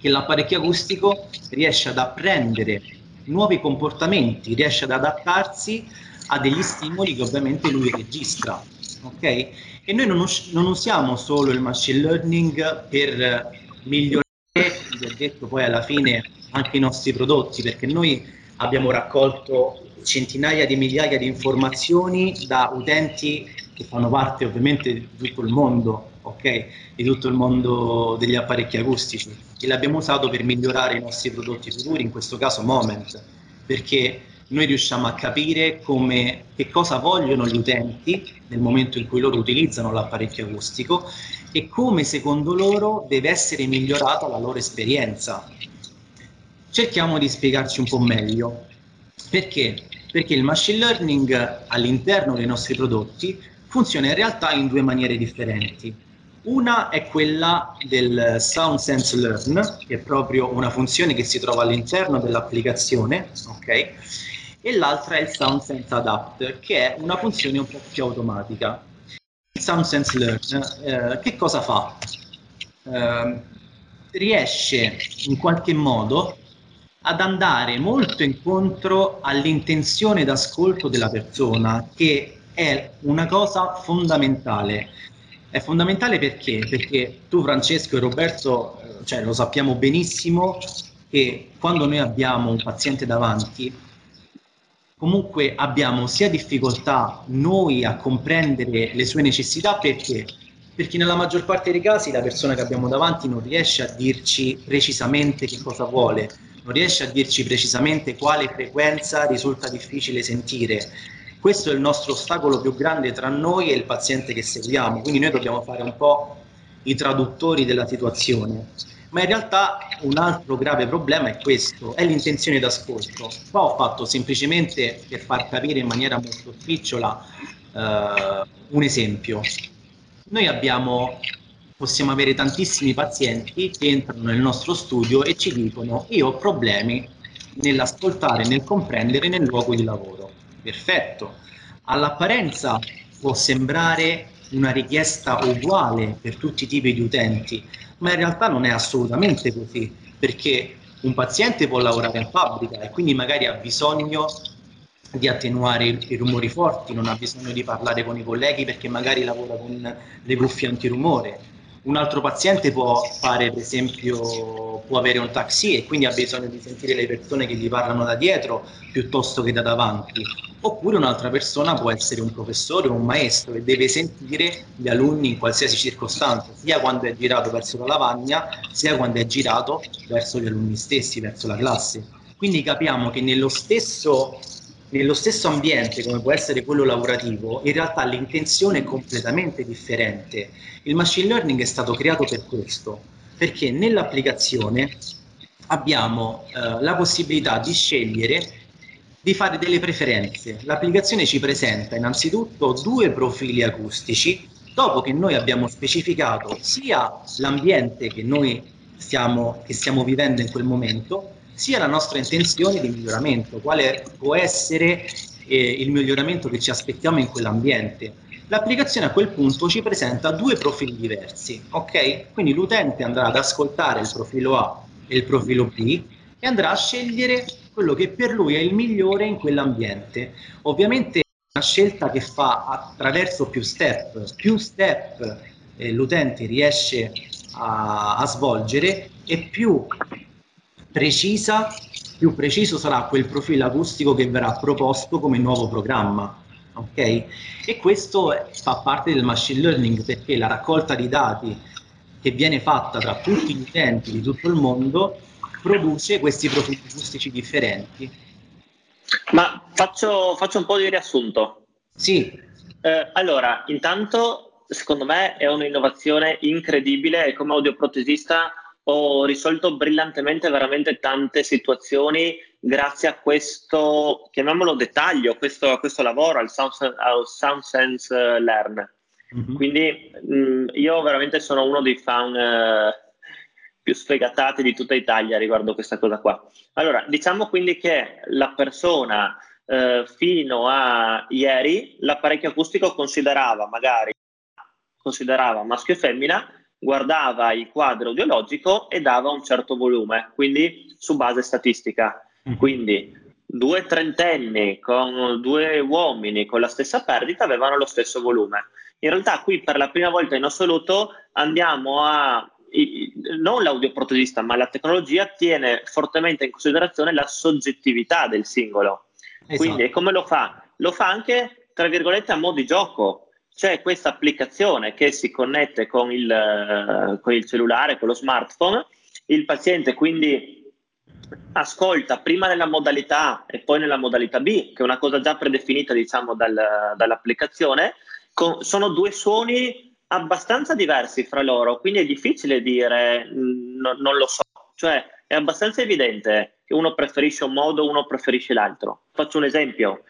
Che l'apparecchio acustico riesce ad apprendere nuovi comportamenti, riesce ad adattarsi a degli stimoli che ovviamente lui registra, ok? E noi non, us- non usiamo solo il machine learning per uh, migliorare, vi ho detto, poi alla fine anche i nostri prodotti, perché noi abbiamo raccolto centinaia di migliaia di informazioni da utenti che fanno parte ovviamente di tutto il mondo, ok? Di tutto il mondo degli apparecchi acustici, e l'abbiamo usato per migliorare i nostri prodotti futuri, in questo caso Moment, perché noi riusciamo a capire come, che cosa vogliono gli utenti nel momento in cui loro utilizzano l'apparecchio acustico e come secondo loro deve essere migliorata la loro esperienza. Cerchiamo di spiegarci un po' meglio. Perché? Perché il machine learning all'interno dei nostri prodotti funziona in realtà in due maniere differenti. Una è quella del SoundSense Learn, che è proprio una funzione che si trova all'interno dell'applicazione, ok? E l'altra è il SoundSense Adapt, che è una funzione un po' più automatica. Il SoundSense Learn eh, che cosa fa? Eh, riesce in qualche modo ad andare molto incontro all'intenzione d'ascolto della persona, che è una cosa fondamentale. È fondamentale perché? Perché tu, Francesco e Roberto, cioè, lo sappiamo benissimo, che quando noi abbiamo un paziente davanti, comunque abbiamo sia difficoltà noi a comprendere le sue necessità, perché? Perché nella maggior parte dei casi la persona che abbiamo davanti non riesce a dirci precisamente che cosa vuole, non riesce a dirci precisamente quale frequenza risulta difficile sentire. Questo è il nostro ostacolo più grande tra noi e il paziente che seguiamo, quindi noi dobbiamo fare un po' i traduttori della situazione. Ma in realtà un altro grave problema è questo, è l'intenzione d'ascolto. Qua ho fatto semplicemente, per far capire in maniera molto spicciola, eh, un esempio. Noi abbiamo, possiamo avere tantissimi pazienti che entrano nel nostro studio e ci dicono: io ho problemi nell'ascoltare, nel comprendere nel luogo di lavoro. Perfetto. All'apparenza può sembrare una richiesta uguale per tutti i tipi di utenti, ma in realtà non è assolutamente così, perché un paziente può lavorare in fabbrica e quindi magari ha bisogno di attenuare i rumori forti, non ha bisogno di parlare con i colleghi perché magari lavora con le cuffie antirumore. Un altro paziente può fare, per esempio, può avere un taxi e quindi ha bisogno di sentire le persone che gli parlano da dietro piuttosto che da davanti. Oppure un'altra persona può essere un professore o un maestro e deve sentire gli alunni in qualsiasi circostanza, sia quando è girato verso la lavagna, sia quando è girato verso gli alunni stessi, verso la classe. Quindi capiamo che nello stesso... Nello stesso ambiente, come può essere quello lavorativo, in realtà l'intenzione è completamente differente. Il machine learning è stato creato per questo, perché nell'applicazione abbiamo eh, la possibilità di scegliere di fare delle preferenze. L'applicazione ci presenta innanzitutto due profili acustici, dopo che noi abbiamo specificato sia l'ambiente che noi stiamo, che stiamo vivendo in quel momento, sia la nostra intenzione di miglioramento, quale può essere eh, il miglioramento che ci aspettiamo in quell'ambiente. L'applicazione a quel punto ci presenta due profili diversi, ok? Quindi l'utente andrà ad ascoltare il profilo A e il profilo B e andrà a scegliere quello che per lui è il migliore in quell'ambiente. Ovviamente è una scelta che fa attraverso più step, più step eh, l'utente riesce a, a svolgere e più precisa, più preciso sarà quel profilo acustico che verrà proposto come nuovo programma, ok? E questo fa parte del machine learning, perché la raccolta di dati che viene fatta tra tutti gli utenti di tutto il mondo produce questi profili acustici differenti. Ma faccio, faccio un po' di riassunto. Sì. Eh, allora, intanto, secondo me è un'innovazione incredibile e come audioprotesista ho risolto brillantemente veramente tante situazioni grazie a questo, chiamiamolo dettaglio, questo, a questo lavoro, al SoundSense Learn. Mm-hmm. Quindi mh, io veramente sono uno dei fan eh, più sfegatati di tutta Italia riguardo questa cosa qua. Allora, diciamo quindi che la persona eh, fino a ieri l'apparecchio acustico considerava magari considerava maschio e femmina, guardava il quadro audiologico e dava un certo volume, quindi su base statistica. Quindi due trentenni con due uomini con la stessa perdita avevano lo stesso volume. In realtà qui per la prima volta in assoluto andiamo a... non l'audioprotesista, ma la tecnologia tiene fortemente in considerazione la soggettività del singolo. Esatto. Quindi come lo fa? Lo fa anche, tra virgolette, a mo' di gioco. C'è questa applicazione che si connette con il, eh, con il cellulare, con lo smartphone. Il paziente quindi ascolta prima nella modalità A e poi nella modalità B, che è una cosa già predefinita, diciamo, dal, dall'applicazione. Con, sono due suoni abbastanza diversi fra loro, quindi è difficile dire no, non lo so. Cioè è abbastanza evidente che uno preferisce un modo, uno preferisce l'altro. Faccio un esempio.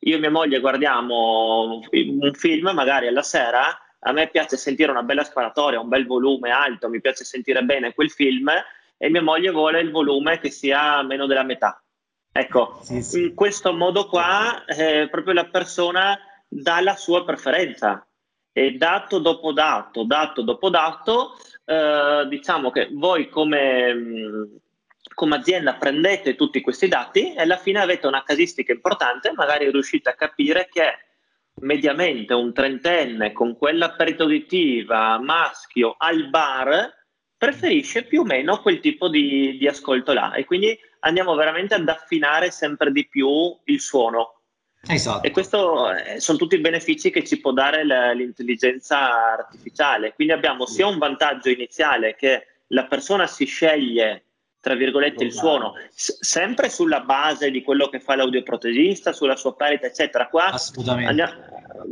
Io e mia moglie guardiamo un film, magari alla sera, a me piace sentire una bella sparatoria, un bel volume alto, mi piace sentire bene quel film, e mia moglie vuole il volume che sia meno della metà. Ecco, sì, sì. In questo modo qua eh, proprio la persona dà la sua preferenza, e dato dopo dato, dato dopo dato, eh, diciamo che voi come... Mh, come azienda prendete tutti questi dati e alla fine avete una casistica importante, magari riuscite a capire che mediamente un trentenne con quella perdita uditiva maschio al bar preferisce più o meno quel tipo di, di ascolto là, e quindi andiamo veramente ad affinare sempre di più il suono. Esatto. E questo eh, sono tutti i benefici che ci può dare la, l'intelligenza artificiale. Quindi abbiamo sia un vantaggio iniziale che la persona si sceglie, tra virgolette, il suono, S- sempre sulla base di quello che fa l'audioprotesista, sulla sua perdita, eccetera. Qua andiamo,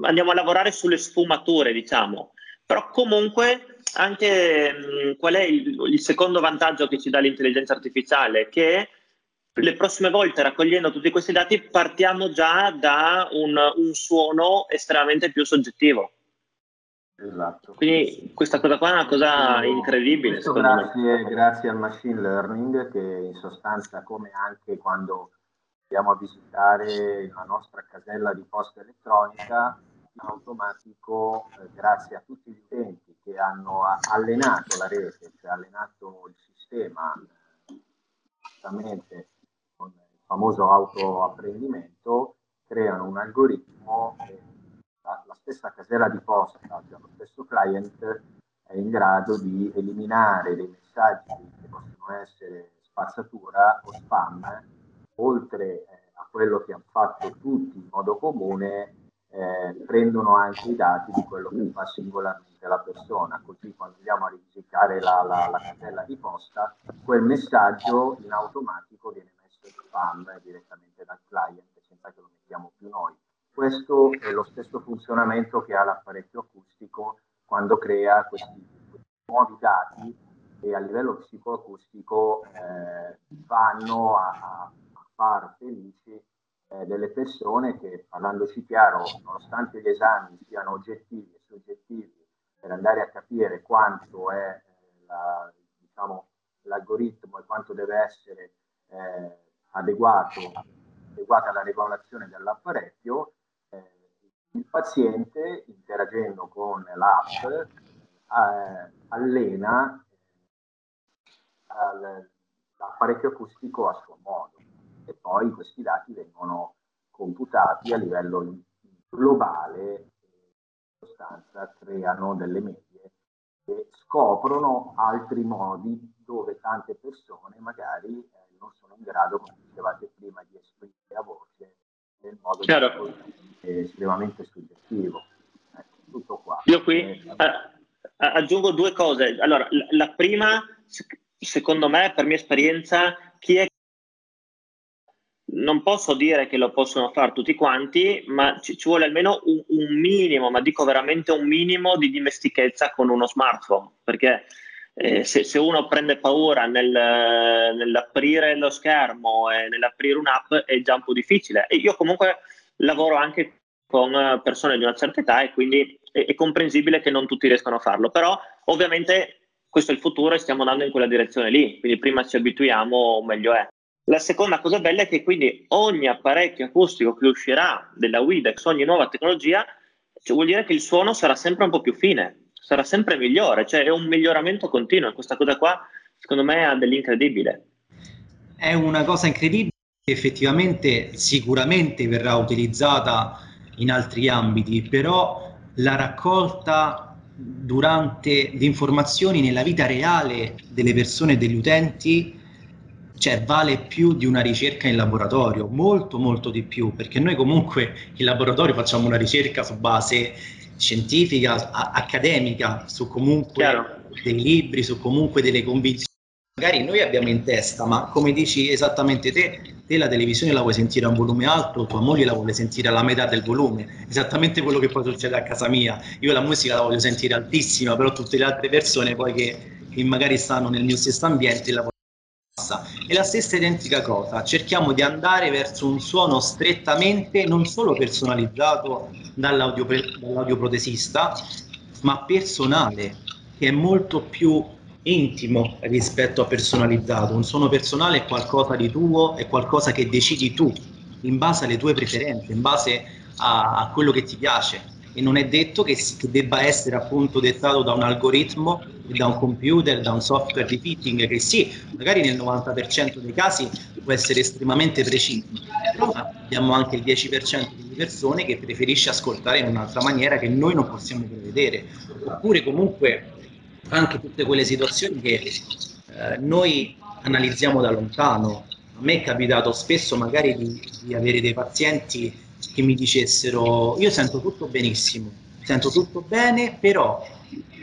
andiamo a lavorare sulle sfumature, diciamo. Però comunque anche mh, qual è il, il secondo vantaggio che ci dà l'intelligenza artificiale? Che le prossime volte, raccogliendo tutti questi dati, partiamo già da un, un suono estremamente più soggettivo. Esatto. Quindi questa cosa qua è una cosa Quindi, incredibile. Grazie, me. grazie al machine learning, che in sostanza, come anche quando andiamo a visitare la nostra casella di posta elettronica, in automatico, eh, grazie a tutti gli utenti che hanno allenato la rete, cioè allenato il sistema giustamente con il famoso autoapprendimento, creano un algoritmo che la stessa casella di posta, cioè lo stesso client, è in grado di eliminare dei messaggi che possono essere spazzatura o spam, oltre a quello che hanno fatto tutti in modo comune. Eh, prendono anche i dati di quello che fa singolarmente la persona, così quando andiamo a rivisitare la, la, la casella di posta, quel messaggio in automatico viene messo in spam direttamente dal client, senza che lo mettiamo più noi. Questo è lo stesso funzionamento che ha l'apparecchio acustico quando crea questi, questi nuovi dati, che a livello psicoacustico eh, vanno a, a, a far felici eh, delle persone che, parlandoci chiaro, nonostante gli esami siano oggettivi e soggettivi, per andare a capire quanto è eh, la, diciamo, l'algoritmo e quanto deve essere eh, adeguato, adeguata alla regolazione dell'apparecchio, il paziente, interagendo con l'app, eh, allena eh, l'apparecchio acustico a suo modo, e poi questi dati vengono computati a livello globale, in sostanza creano delle medie che scoprono altri modi dove tante persone magari eh, non sono in grado, come dicevate prima, di esprimere a voce nel modo chiaro. Di estremamente soggettivo. Ecco, tutto qua. Io qui eh, aggiungo due cose. Allora, la, la prima, secondo me, per mia esperienza, chi è non posso dire che lo possono fare tutti quanti, ma ci, ci vuole almeno un, un minimo, ma dico veramente un minimo di dimestichezza con uno smartphone, perché eh, se, se uno prende paura nel, nell'aprire lo schermo e nell'aprire un'app è già un po' difficile. E io comunque lavoro anche con persone di una certa età, e quindi è, è comprensibile che non tutti riescano a farlo, però ovviamente questo è il futuro e stiamo andando in quella direzione lì, quindi prima ci abituiamo meglio è. La seconda cosa bella è che quindi ogni apparecchio acustico che uscirà della Widex, ogni nuova tecnologia, cioè vuol dire che il suono sarà sempre un po' più fine, sarà sempre migliore, cioè è un miglioramento continuo, e questa cosa qua secondo me ha dell'incredibile. È una cosa incredibile. Effettivamente sicuramente verrà utilizzata in altri ambiti, però la raccolta durante di informazioni nella vita reale delle persone e degli utenti, cioè, vale più di una ricerca in laboratorio, molto molto di più, perché noi comunque in laboratorio facciamo una ricerca su base scientifica, a- accademica, su comunque Chiaro. dei libri, su comunque delle convinzioni magari noi abbiamo in testa, ma come dici esattamente te, te la televisione la vuoi sentire a un volume alto, tua moglie la vuole sentire alla metà del volume, esattamente quello che poi succede a casa mia. Io la musica la voglio sentire altissima, però tutte le altre persone poi che, che magari stanno nel mio stesso ambiente la vogliono bassa. È la stessa identica cosa, cerchiamo di andare verso un suono strettamente non solo personalizzato dall'audio, dall'audioprotesista, ma personale, che è molto più intimo rispetto a personalizzato. Un suono personale è qualcosa di tuo, è qualcosa che decidi tu in base alle tue preferenze, in base a, a quello che ti piace, e non è detto che, si, che debba essere appunto dettato da un algoritmo, da un computer, da un software di fitting che sì, magari nel novanta per cento dei casi può essere estremamente preciso, però abbiamo anche il dieci per cento di persone che preferisce ascoltare in un'altra maniera che noi non possiamo prevedere, oppure comunque anche tutte quelle situazioni che eh, noi analizziamo da lontano. A me è capitato spesso magari di, di avere dei pazienti che mi dicessero: io sento tutto benissimo, sento tutto bene, però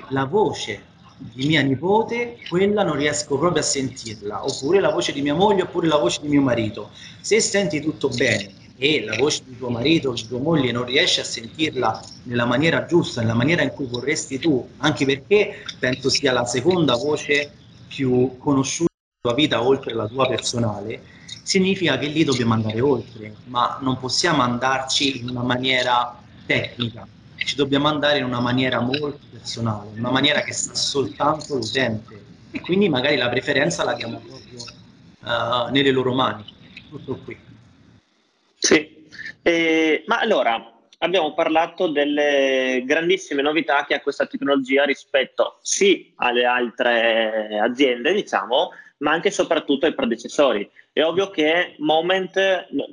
la voce di mia nipote, quella non riesco proprio a sentirla, oppure la voce di mia moglie, oppure la voce di mio marito. Se senti tutto bene e la voce di tuo marito o di tua moglie non riesci a sentirla nella maniera giusta, nella maniera in cui vorresti tu, anche perché penso sia la seconda voce più conosciuta della tua vita oltre la tua personale, significa che lì dobbiamo andare oltre, ma non possiamo andarci in una maniera tecnica, ci dobbiamo andare in una maniera molto personale, in una maniera che sta soltanto l'utente, e quindi magari la preferenza la diamo proprio uh, nelle loro mani. Tutto qui. Sì, eh, ma allora abbiamo parlato delle grandissime novità che ha questa tecnologia rispetto sì alle altre aziende, diciamo, ma anche e soprattutto ai predecessori. È ovvio che Moment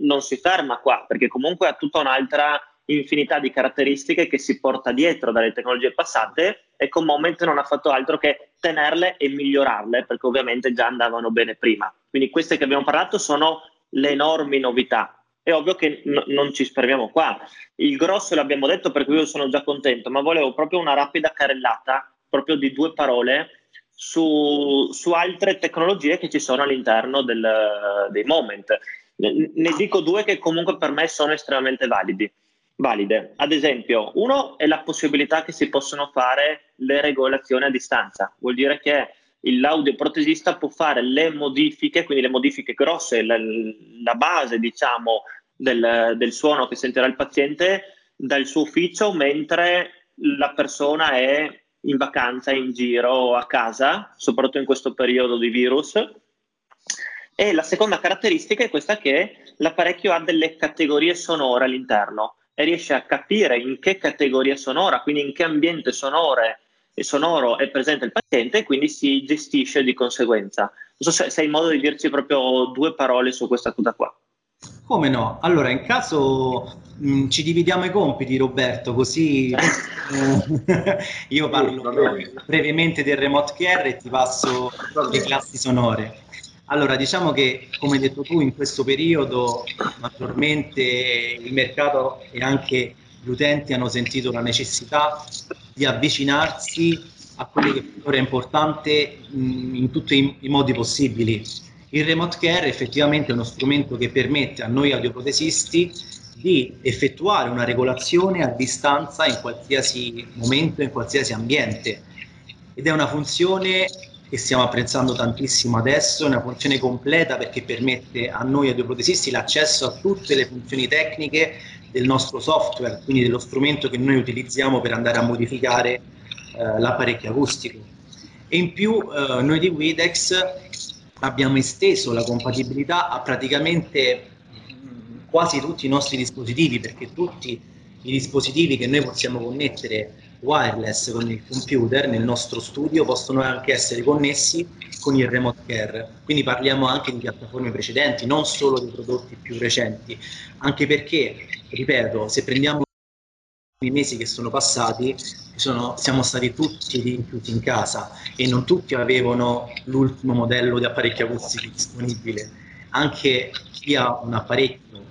non si ferma qua, perché comunque ha tutta un'altra infinità di caratteristiche che si porta dietro dalle tecnologie passate, e con Moment non ha fatto altro che tenerle e migliorarle, perché ovviamente già andavano bene prima. Quindi queste che abbiamo parlato sono le enormi novità. È ovvio che no, non ci fermiamo qua. Il grosso l'abbiamo detto, per cui io sono già contento, ma volevo proprio una rapida carrellata, proprio di due parole, su, su altre tecnologie che ci sono all'interno del, dei Moment. Ne, ne dico due che comunque per me sono estremamente validi, valide. Ad esempio, uno è la possibilità che si possono fare le regolazioni a distanza. Vuol dire che l'audioprotesista può fare le modifiche, quindi le modifiche grosse, la, la base, diciamo, del, del suono che sentirà il paziente dal suo ufficio mentre la persona è in vacanza, in giro, a casa, soprattutto in questo periodo di virus. E la seconda caratteristica è questa, che l'apparecchio ha delle categorie sonore all'interno e riesce a capire in che categoria sonora, quindi in che ambiente sonore sonoro è presente il paziente, e quindi si gestisce di conseguenza. Non so se, se hai modo di dirci proprio due parole su questa cosa qua. Come no? Allora, in caso mh, ci dividiamo i compiti, Roberto, così eh, io parlo eh, brevemente del remote care e ti passo le classi sonore. Allora, diciamo che, come hai detto tu, in questo periodo maggiormente il mercato e anche gli utenti hanno sentito la necessità di avvicinarsi a quello che è importante mh, in tutti i, i modi possibili. Il remote care effettivamente è uno strumento che permette a noi audioprotesisti di effettuare una regolazione a distanza in qualsiasi momento, in qualsiasi ambiente, ed è una funzione che stiamo apprezzando tantissimo adesso, è una funzione completa perché permette a noi audioprotesisti l'accesso a tutte le funzioni tecniche del nostro software, quindi dello strumento che noi utilizziamo per andare a modificare eh, l'apparecchio acustico. E in più eh, noi di Widex abbiamo esteso la compatibilità a praticamente quasi tutti i nostri dispositivi, perché tutti i dispositivi che noi possiamo connettere wireless con il computer nel nostro studio possono anche essere connessi con il remote care. Quindi parliamo anche di piattaforme precedenti, non solo di prodotti più recenti, anche perché, ripeto, se prendiamo i mesi che sono passati, sono, siamo stati tutti rinchiusi in casa e non tutti avevano l'ultimo modello di apparecchi acustici disponibile. Anche chi ha un apparecchio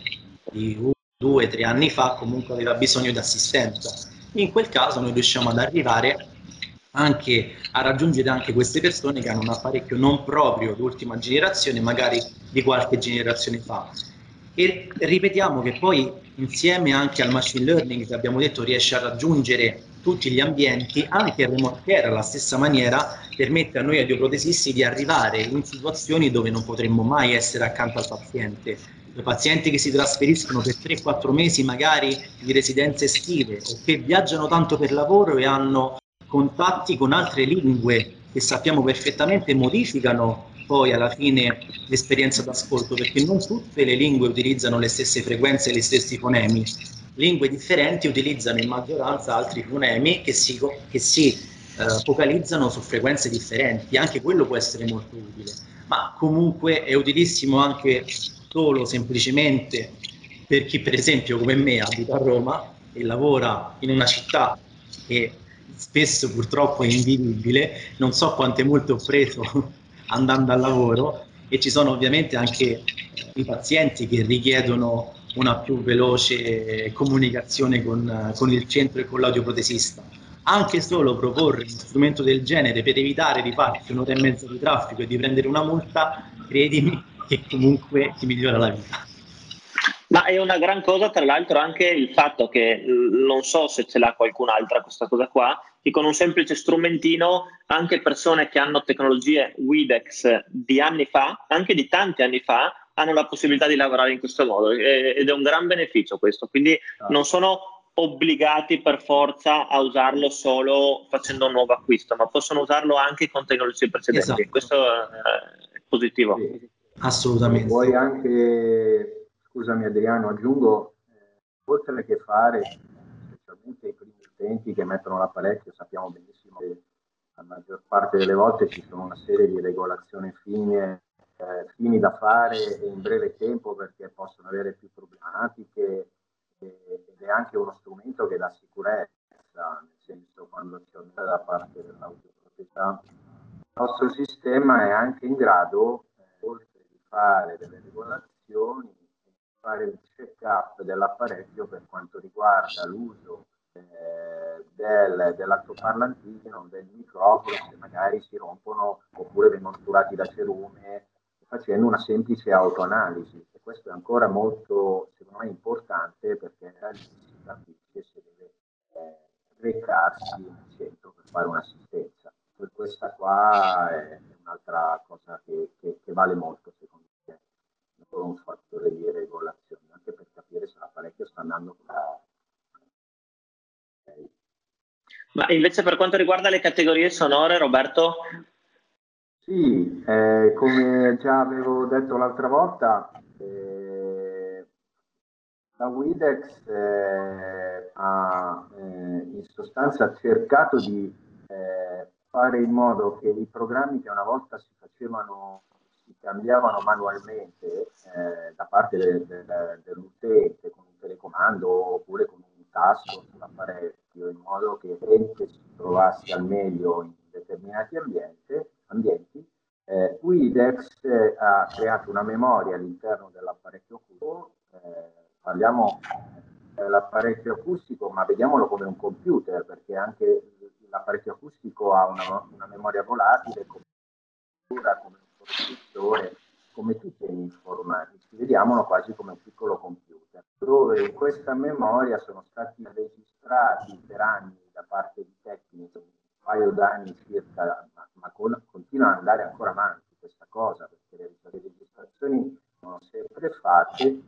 di due, tre anni fa comunque aveva bisogno di assistenza. In quel caso noi riusciamo ad arrivare anche a raggiungere anche queste persone che hanno un apparecchio non proprio d'ultima generazione, magari di qualche generazione fa. E ripetiamo che poi, insieme anche al machine learning che abbiamo detto riesce a raggiungere tutti gli ambienti, anche il remote care alla stessa maniera permette a noi audioprotesisti di arrivare in situazioni dove non potremmo mai essere accanto al paziente. I pazienti che si trasferiscono per tre quattro mesi magari di residenze estive, o che viaggiano tanto per lavoro e hanno contatti con altre lingue che sappiamo perfettamente modificano poi alla fine l'esperienza d'ascolto, perché non tutte le lingue utilizzano le stesse frequenze e gli stessi fonemi. Lingue differenti utilizzano in maggioranza altri fonemi che si, che si eh, focalizzano su frequenze differenti. Anche quello può essere molto utile, ma comunque è utilissimo anche solo semplicemente per chi, per esempio, come me abita a Roma e lavora in una città che spesso purtroppo è invidibile, non so quante multe ho preso andando al lavoro, e ci sono ovviamente anche i pazienti che richiedono una più veloce comunicazione con, con il centro e con l'audioprotesista. Anche solo proporre uno strumento del genere per evitare di farci un'ora e mezza di traffico e di prendere una multa, credimi che comunque ti migliora la vita. Ma è una gran cosa, tra l'altro, anche il fatto che, non so se ce l'ha qualcun'altra questa cosa qua, che con un semplice strumentino anche persone che hanno tecnologie Widex di anni fa, anche di tanti anni fa, hanno la possibilità di lavorare in questo modo, ed è un gran beneficio questo. Quindi non sono obbligati per forza a usarlo solo facendo un nuovo acquisto, ma possono usarlo anche con tecnologie precedenti. Esatto. Questo è positivo. Sì, assolutamente. Poi anche, scusami Adriano, aggiungo, eh, oltre che fare, specialmente i primi utenti che mettono l'apparecchio, sappiamo benissimo che la maggior parte delle volte ci sono una serie di regolazioni fine, eh, fini da fare in breve tempo, perché possono avere più problematiche, ed è anche uno strumento che dà sicurezza, nel senso, quando c'è un'idea da parte dell'autoprotesta, il nostro sistema è anche in grado, eh, oltre di fare delle regolazioni, di fare il check-up dell'apparecchio per quanto riguarda l'uso eh, del, dell'altoparlantino, del microfono, se magari si rompono oppure vengono sturati da cerume, facendo una semplice autoanalisi. E questo è ancora molto, secondo me, importante, perché si capisce se deve eh, recarsi in centro per fare un'assistenza. Per questa qua è un'altra cosa che, che, che vale molto, secondo me, non un fattore di regolazione, anche per capire se l'apparecchio sta andando da... Okay. Ma invece per quanto riguarda le categorie sonore, Roberto? Sì, eh, come già avevo detto l'altra volta, eh, la Widex eh, ha eh, in sostanza cercato di eh, fare in modo che i programmi che una volta si facevano, si cambiavano manualmente eh, da parte de, de, de, dell'utente con un telecomando oppure con un tasto sull'apparecchio, in modo che l'utente si trovasse al meglio in determinati ambienti. ambienti, eh, Widex eh, ha creato una memoria all'interno dell'apparecchio acustico. Eh, parliamo dell'apparecchio acustico, ma vediamolo come un computer, perché anche l'apparecchio acustico ha una, una memoria volatile, come un processore, come tutti gli informatici, vediamolo quasi come un piccolo computer, dove in questa memoria sono stati registrati per anni da parte di tecnici, un paio d'anni circa, ma, ma con, continua ad andare ancora avanti questa cosa, perché le registrazioni sono sempre fatte,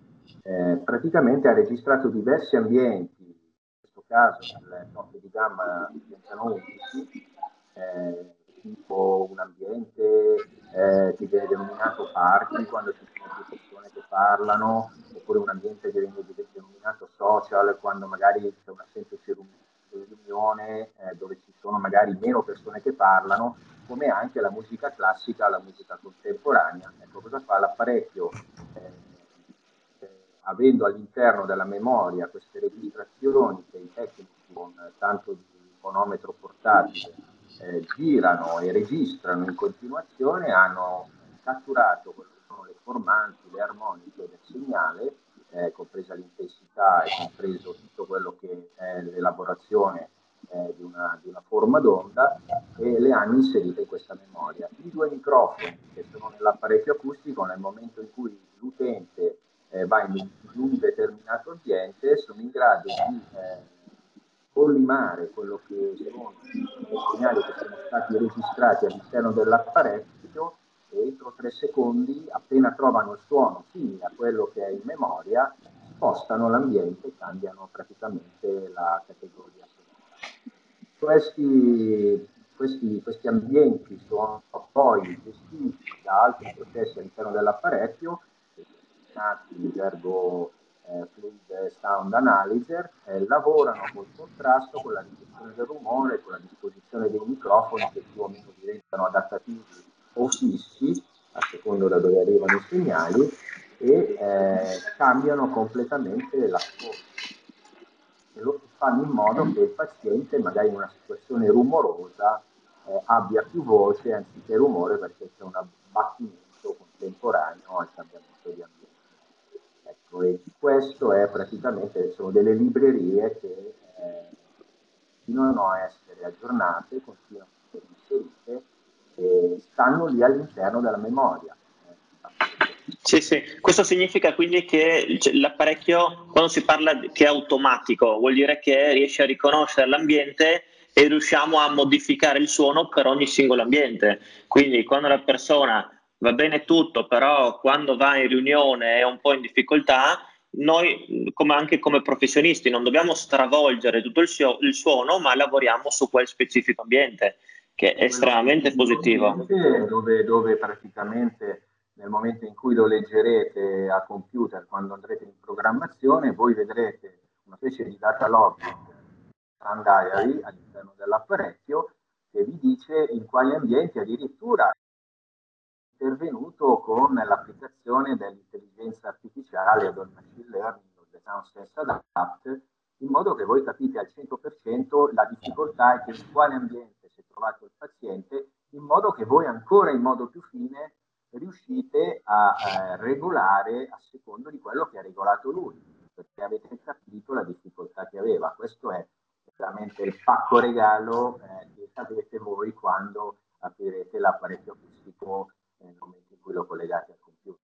eh, praticamente ha registrato diversi ambienti, in questo caso nel top di gamma duemilaundici, eh, tipo un ambiente eh, che viene denominato party, quando ci sono più persone che parlano, oppure un ambiente che viene denominato social, quando magari c'è una semplice riunione, riunione eh, dove ci sono magari meno persone che parlano, come anche la musica classica, la musica contemporanea. Ecco cosa fa l'apparecchio, eh, eh, avendo all'interno della memoria queste registrazioni che i tecnici con eh, tanto di fonometro portatile eh, girano e registrano in continuazione, hanno catturato quelle che sono le formanti, le armoniche del segnale, Eh, compresa l'intensità e compreso tutto quello che è l'elaborazione eh, di, una, di una forma d'onda, e le hanno inserite in questa memoria. I due microfoni che sono nell'apparecchio acustico, nel momento in cui l'utente eh, va in, in un determinato ambiente, sono in grado di eh, collimare quello che sono i segnali che sono stati registrati all'interno dell'apparecchio, e entro tre secondi, appena trovano il suono simile a quello che è in memoria, spostano l'ambiente e cambiano praticamente la categoria sonora. Questi, questi, questi ambienti sono poi gestiti da altri processi all'interno dell'apparecchio, chiamati in gergo eh, Fluid Sound Analyzer, eh, lavorano col contrasto, con la riduzione del rumore, con la disposizione dei microfoni che più o meno diventano adattativi o fissi, a seconda da dove arrivano i segnali, e eh, cambiano completamente la forma. lo fanno in modo che il paziente, magari in una situazione rumorosa, eh, abbia più voce anziché rumore, perché c'è un abbattimento contemporaneo al cambiamento di ambiente. Ecco, e questo è praticamente, sono delle librerie che eh, continuano a essere aggiornate, continuano a essere inserite e stanno lì all'interno della memoria. Sì, sì. Questo significa quindi che l'apparecchio, quando si parla di, che è automatico, vuol dire che riesce a riconoscere l'ambiente e riusciamo a modificare il suono per ogni singolo ambiente. Quindi quando la persona va bene tutto, però quando va in riunione è un po' in difficoltà, noi come, anche come professionisti non dobbiamo stravolgere tutto il, su il suono, ma lavoriamo su quel specifico ambiente, che è estremamente positivo. Dove, dove praticamente... Nel momento in cui lo leggerete a computer, quando andrete in programmazione, voi vedrete una specie di data logging, sound diary all'interno dell'apparecchio, che vi dice in quali ambienti addirittura è intervenuto con l'applicazione dell'intelligenza artificiale o del machine learning o del SoundSense Adapt, in modo che voi capite al cento per cento la difficoltà e che in quale ambiente si è trovato il paziente, in modo che voi ancora in modo più fine riuscite a eh, regolare a secondo di quello che ha regolato lui, perché avete capito la difficoltà che aveva. Questo è veramente il pacco regalo eh, che avete voi quando aprirete l'apparecchio acustico nel momento in cui lo collegate al computer.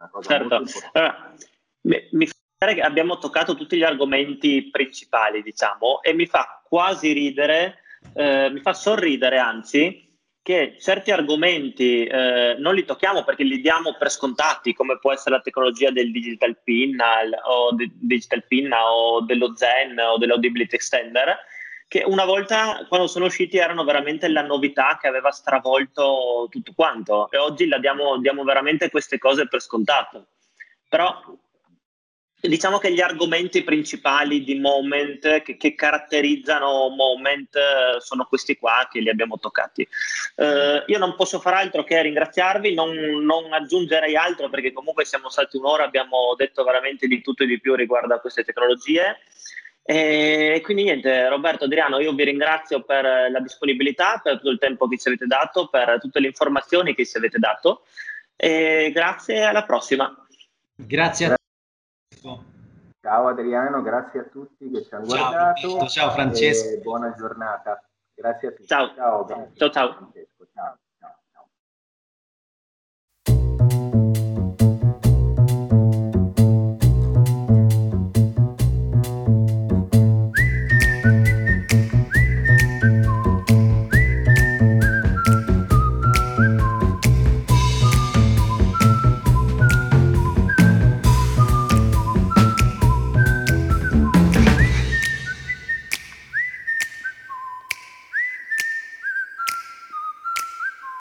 Una cosa certo. Allora, mi, mi pare che abbiamo toccato tutti gli argomenti principali, diciamo, e mi fa quasi ridere, eh, mi fa sorridere anzi, che certi argomenti eh, non li tocchiamo perché li diamo per scontati, come può essere la tecnologia del digital pinna o, de digital pinna, o dello Zen o dell'audibility extender, che una volta quando sono usciti erano veramente la novità che aveva stravolto tutto quanto, e oggi la diamo, diamo veramente queste cose per scontato. Però diciamo che gli argomenti principali di Moment, che, che caratterizzano Moment, sono questi qua che li abbiamo toccati. Eh, io non posso far altro che ringraziarvi, non, non aggiungerei altro perché comunque siamo stati un'ora, abbiamo detto veramente di tutto e di più riguardo a queste tecnologie. E quindi niente, Roberto, Adriano, io vi ringrazio per la disponibilità, per tutto il tempo che ci avete dato, per tutte le informazioni che ci avete dato, e grazie, alla prossima. Grazie a tutti. Ciao Adriano, grazie a tutti che ci hanno ciao, guardato. Ciao Francesco. E buona giornata. Grazie a tutti. Ciao ciao. Ciao, ciao.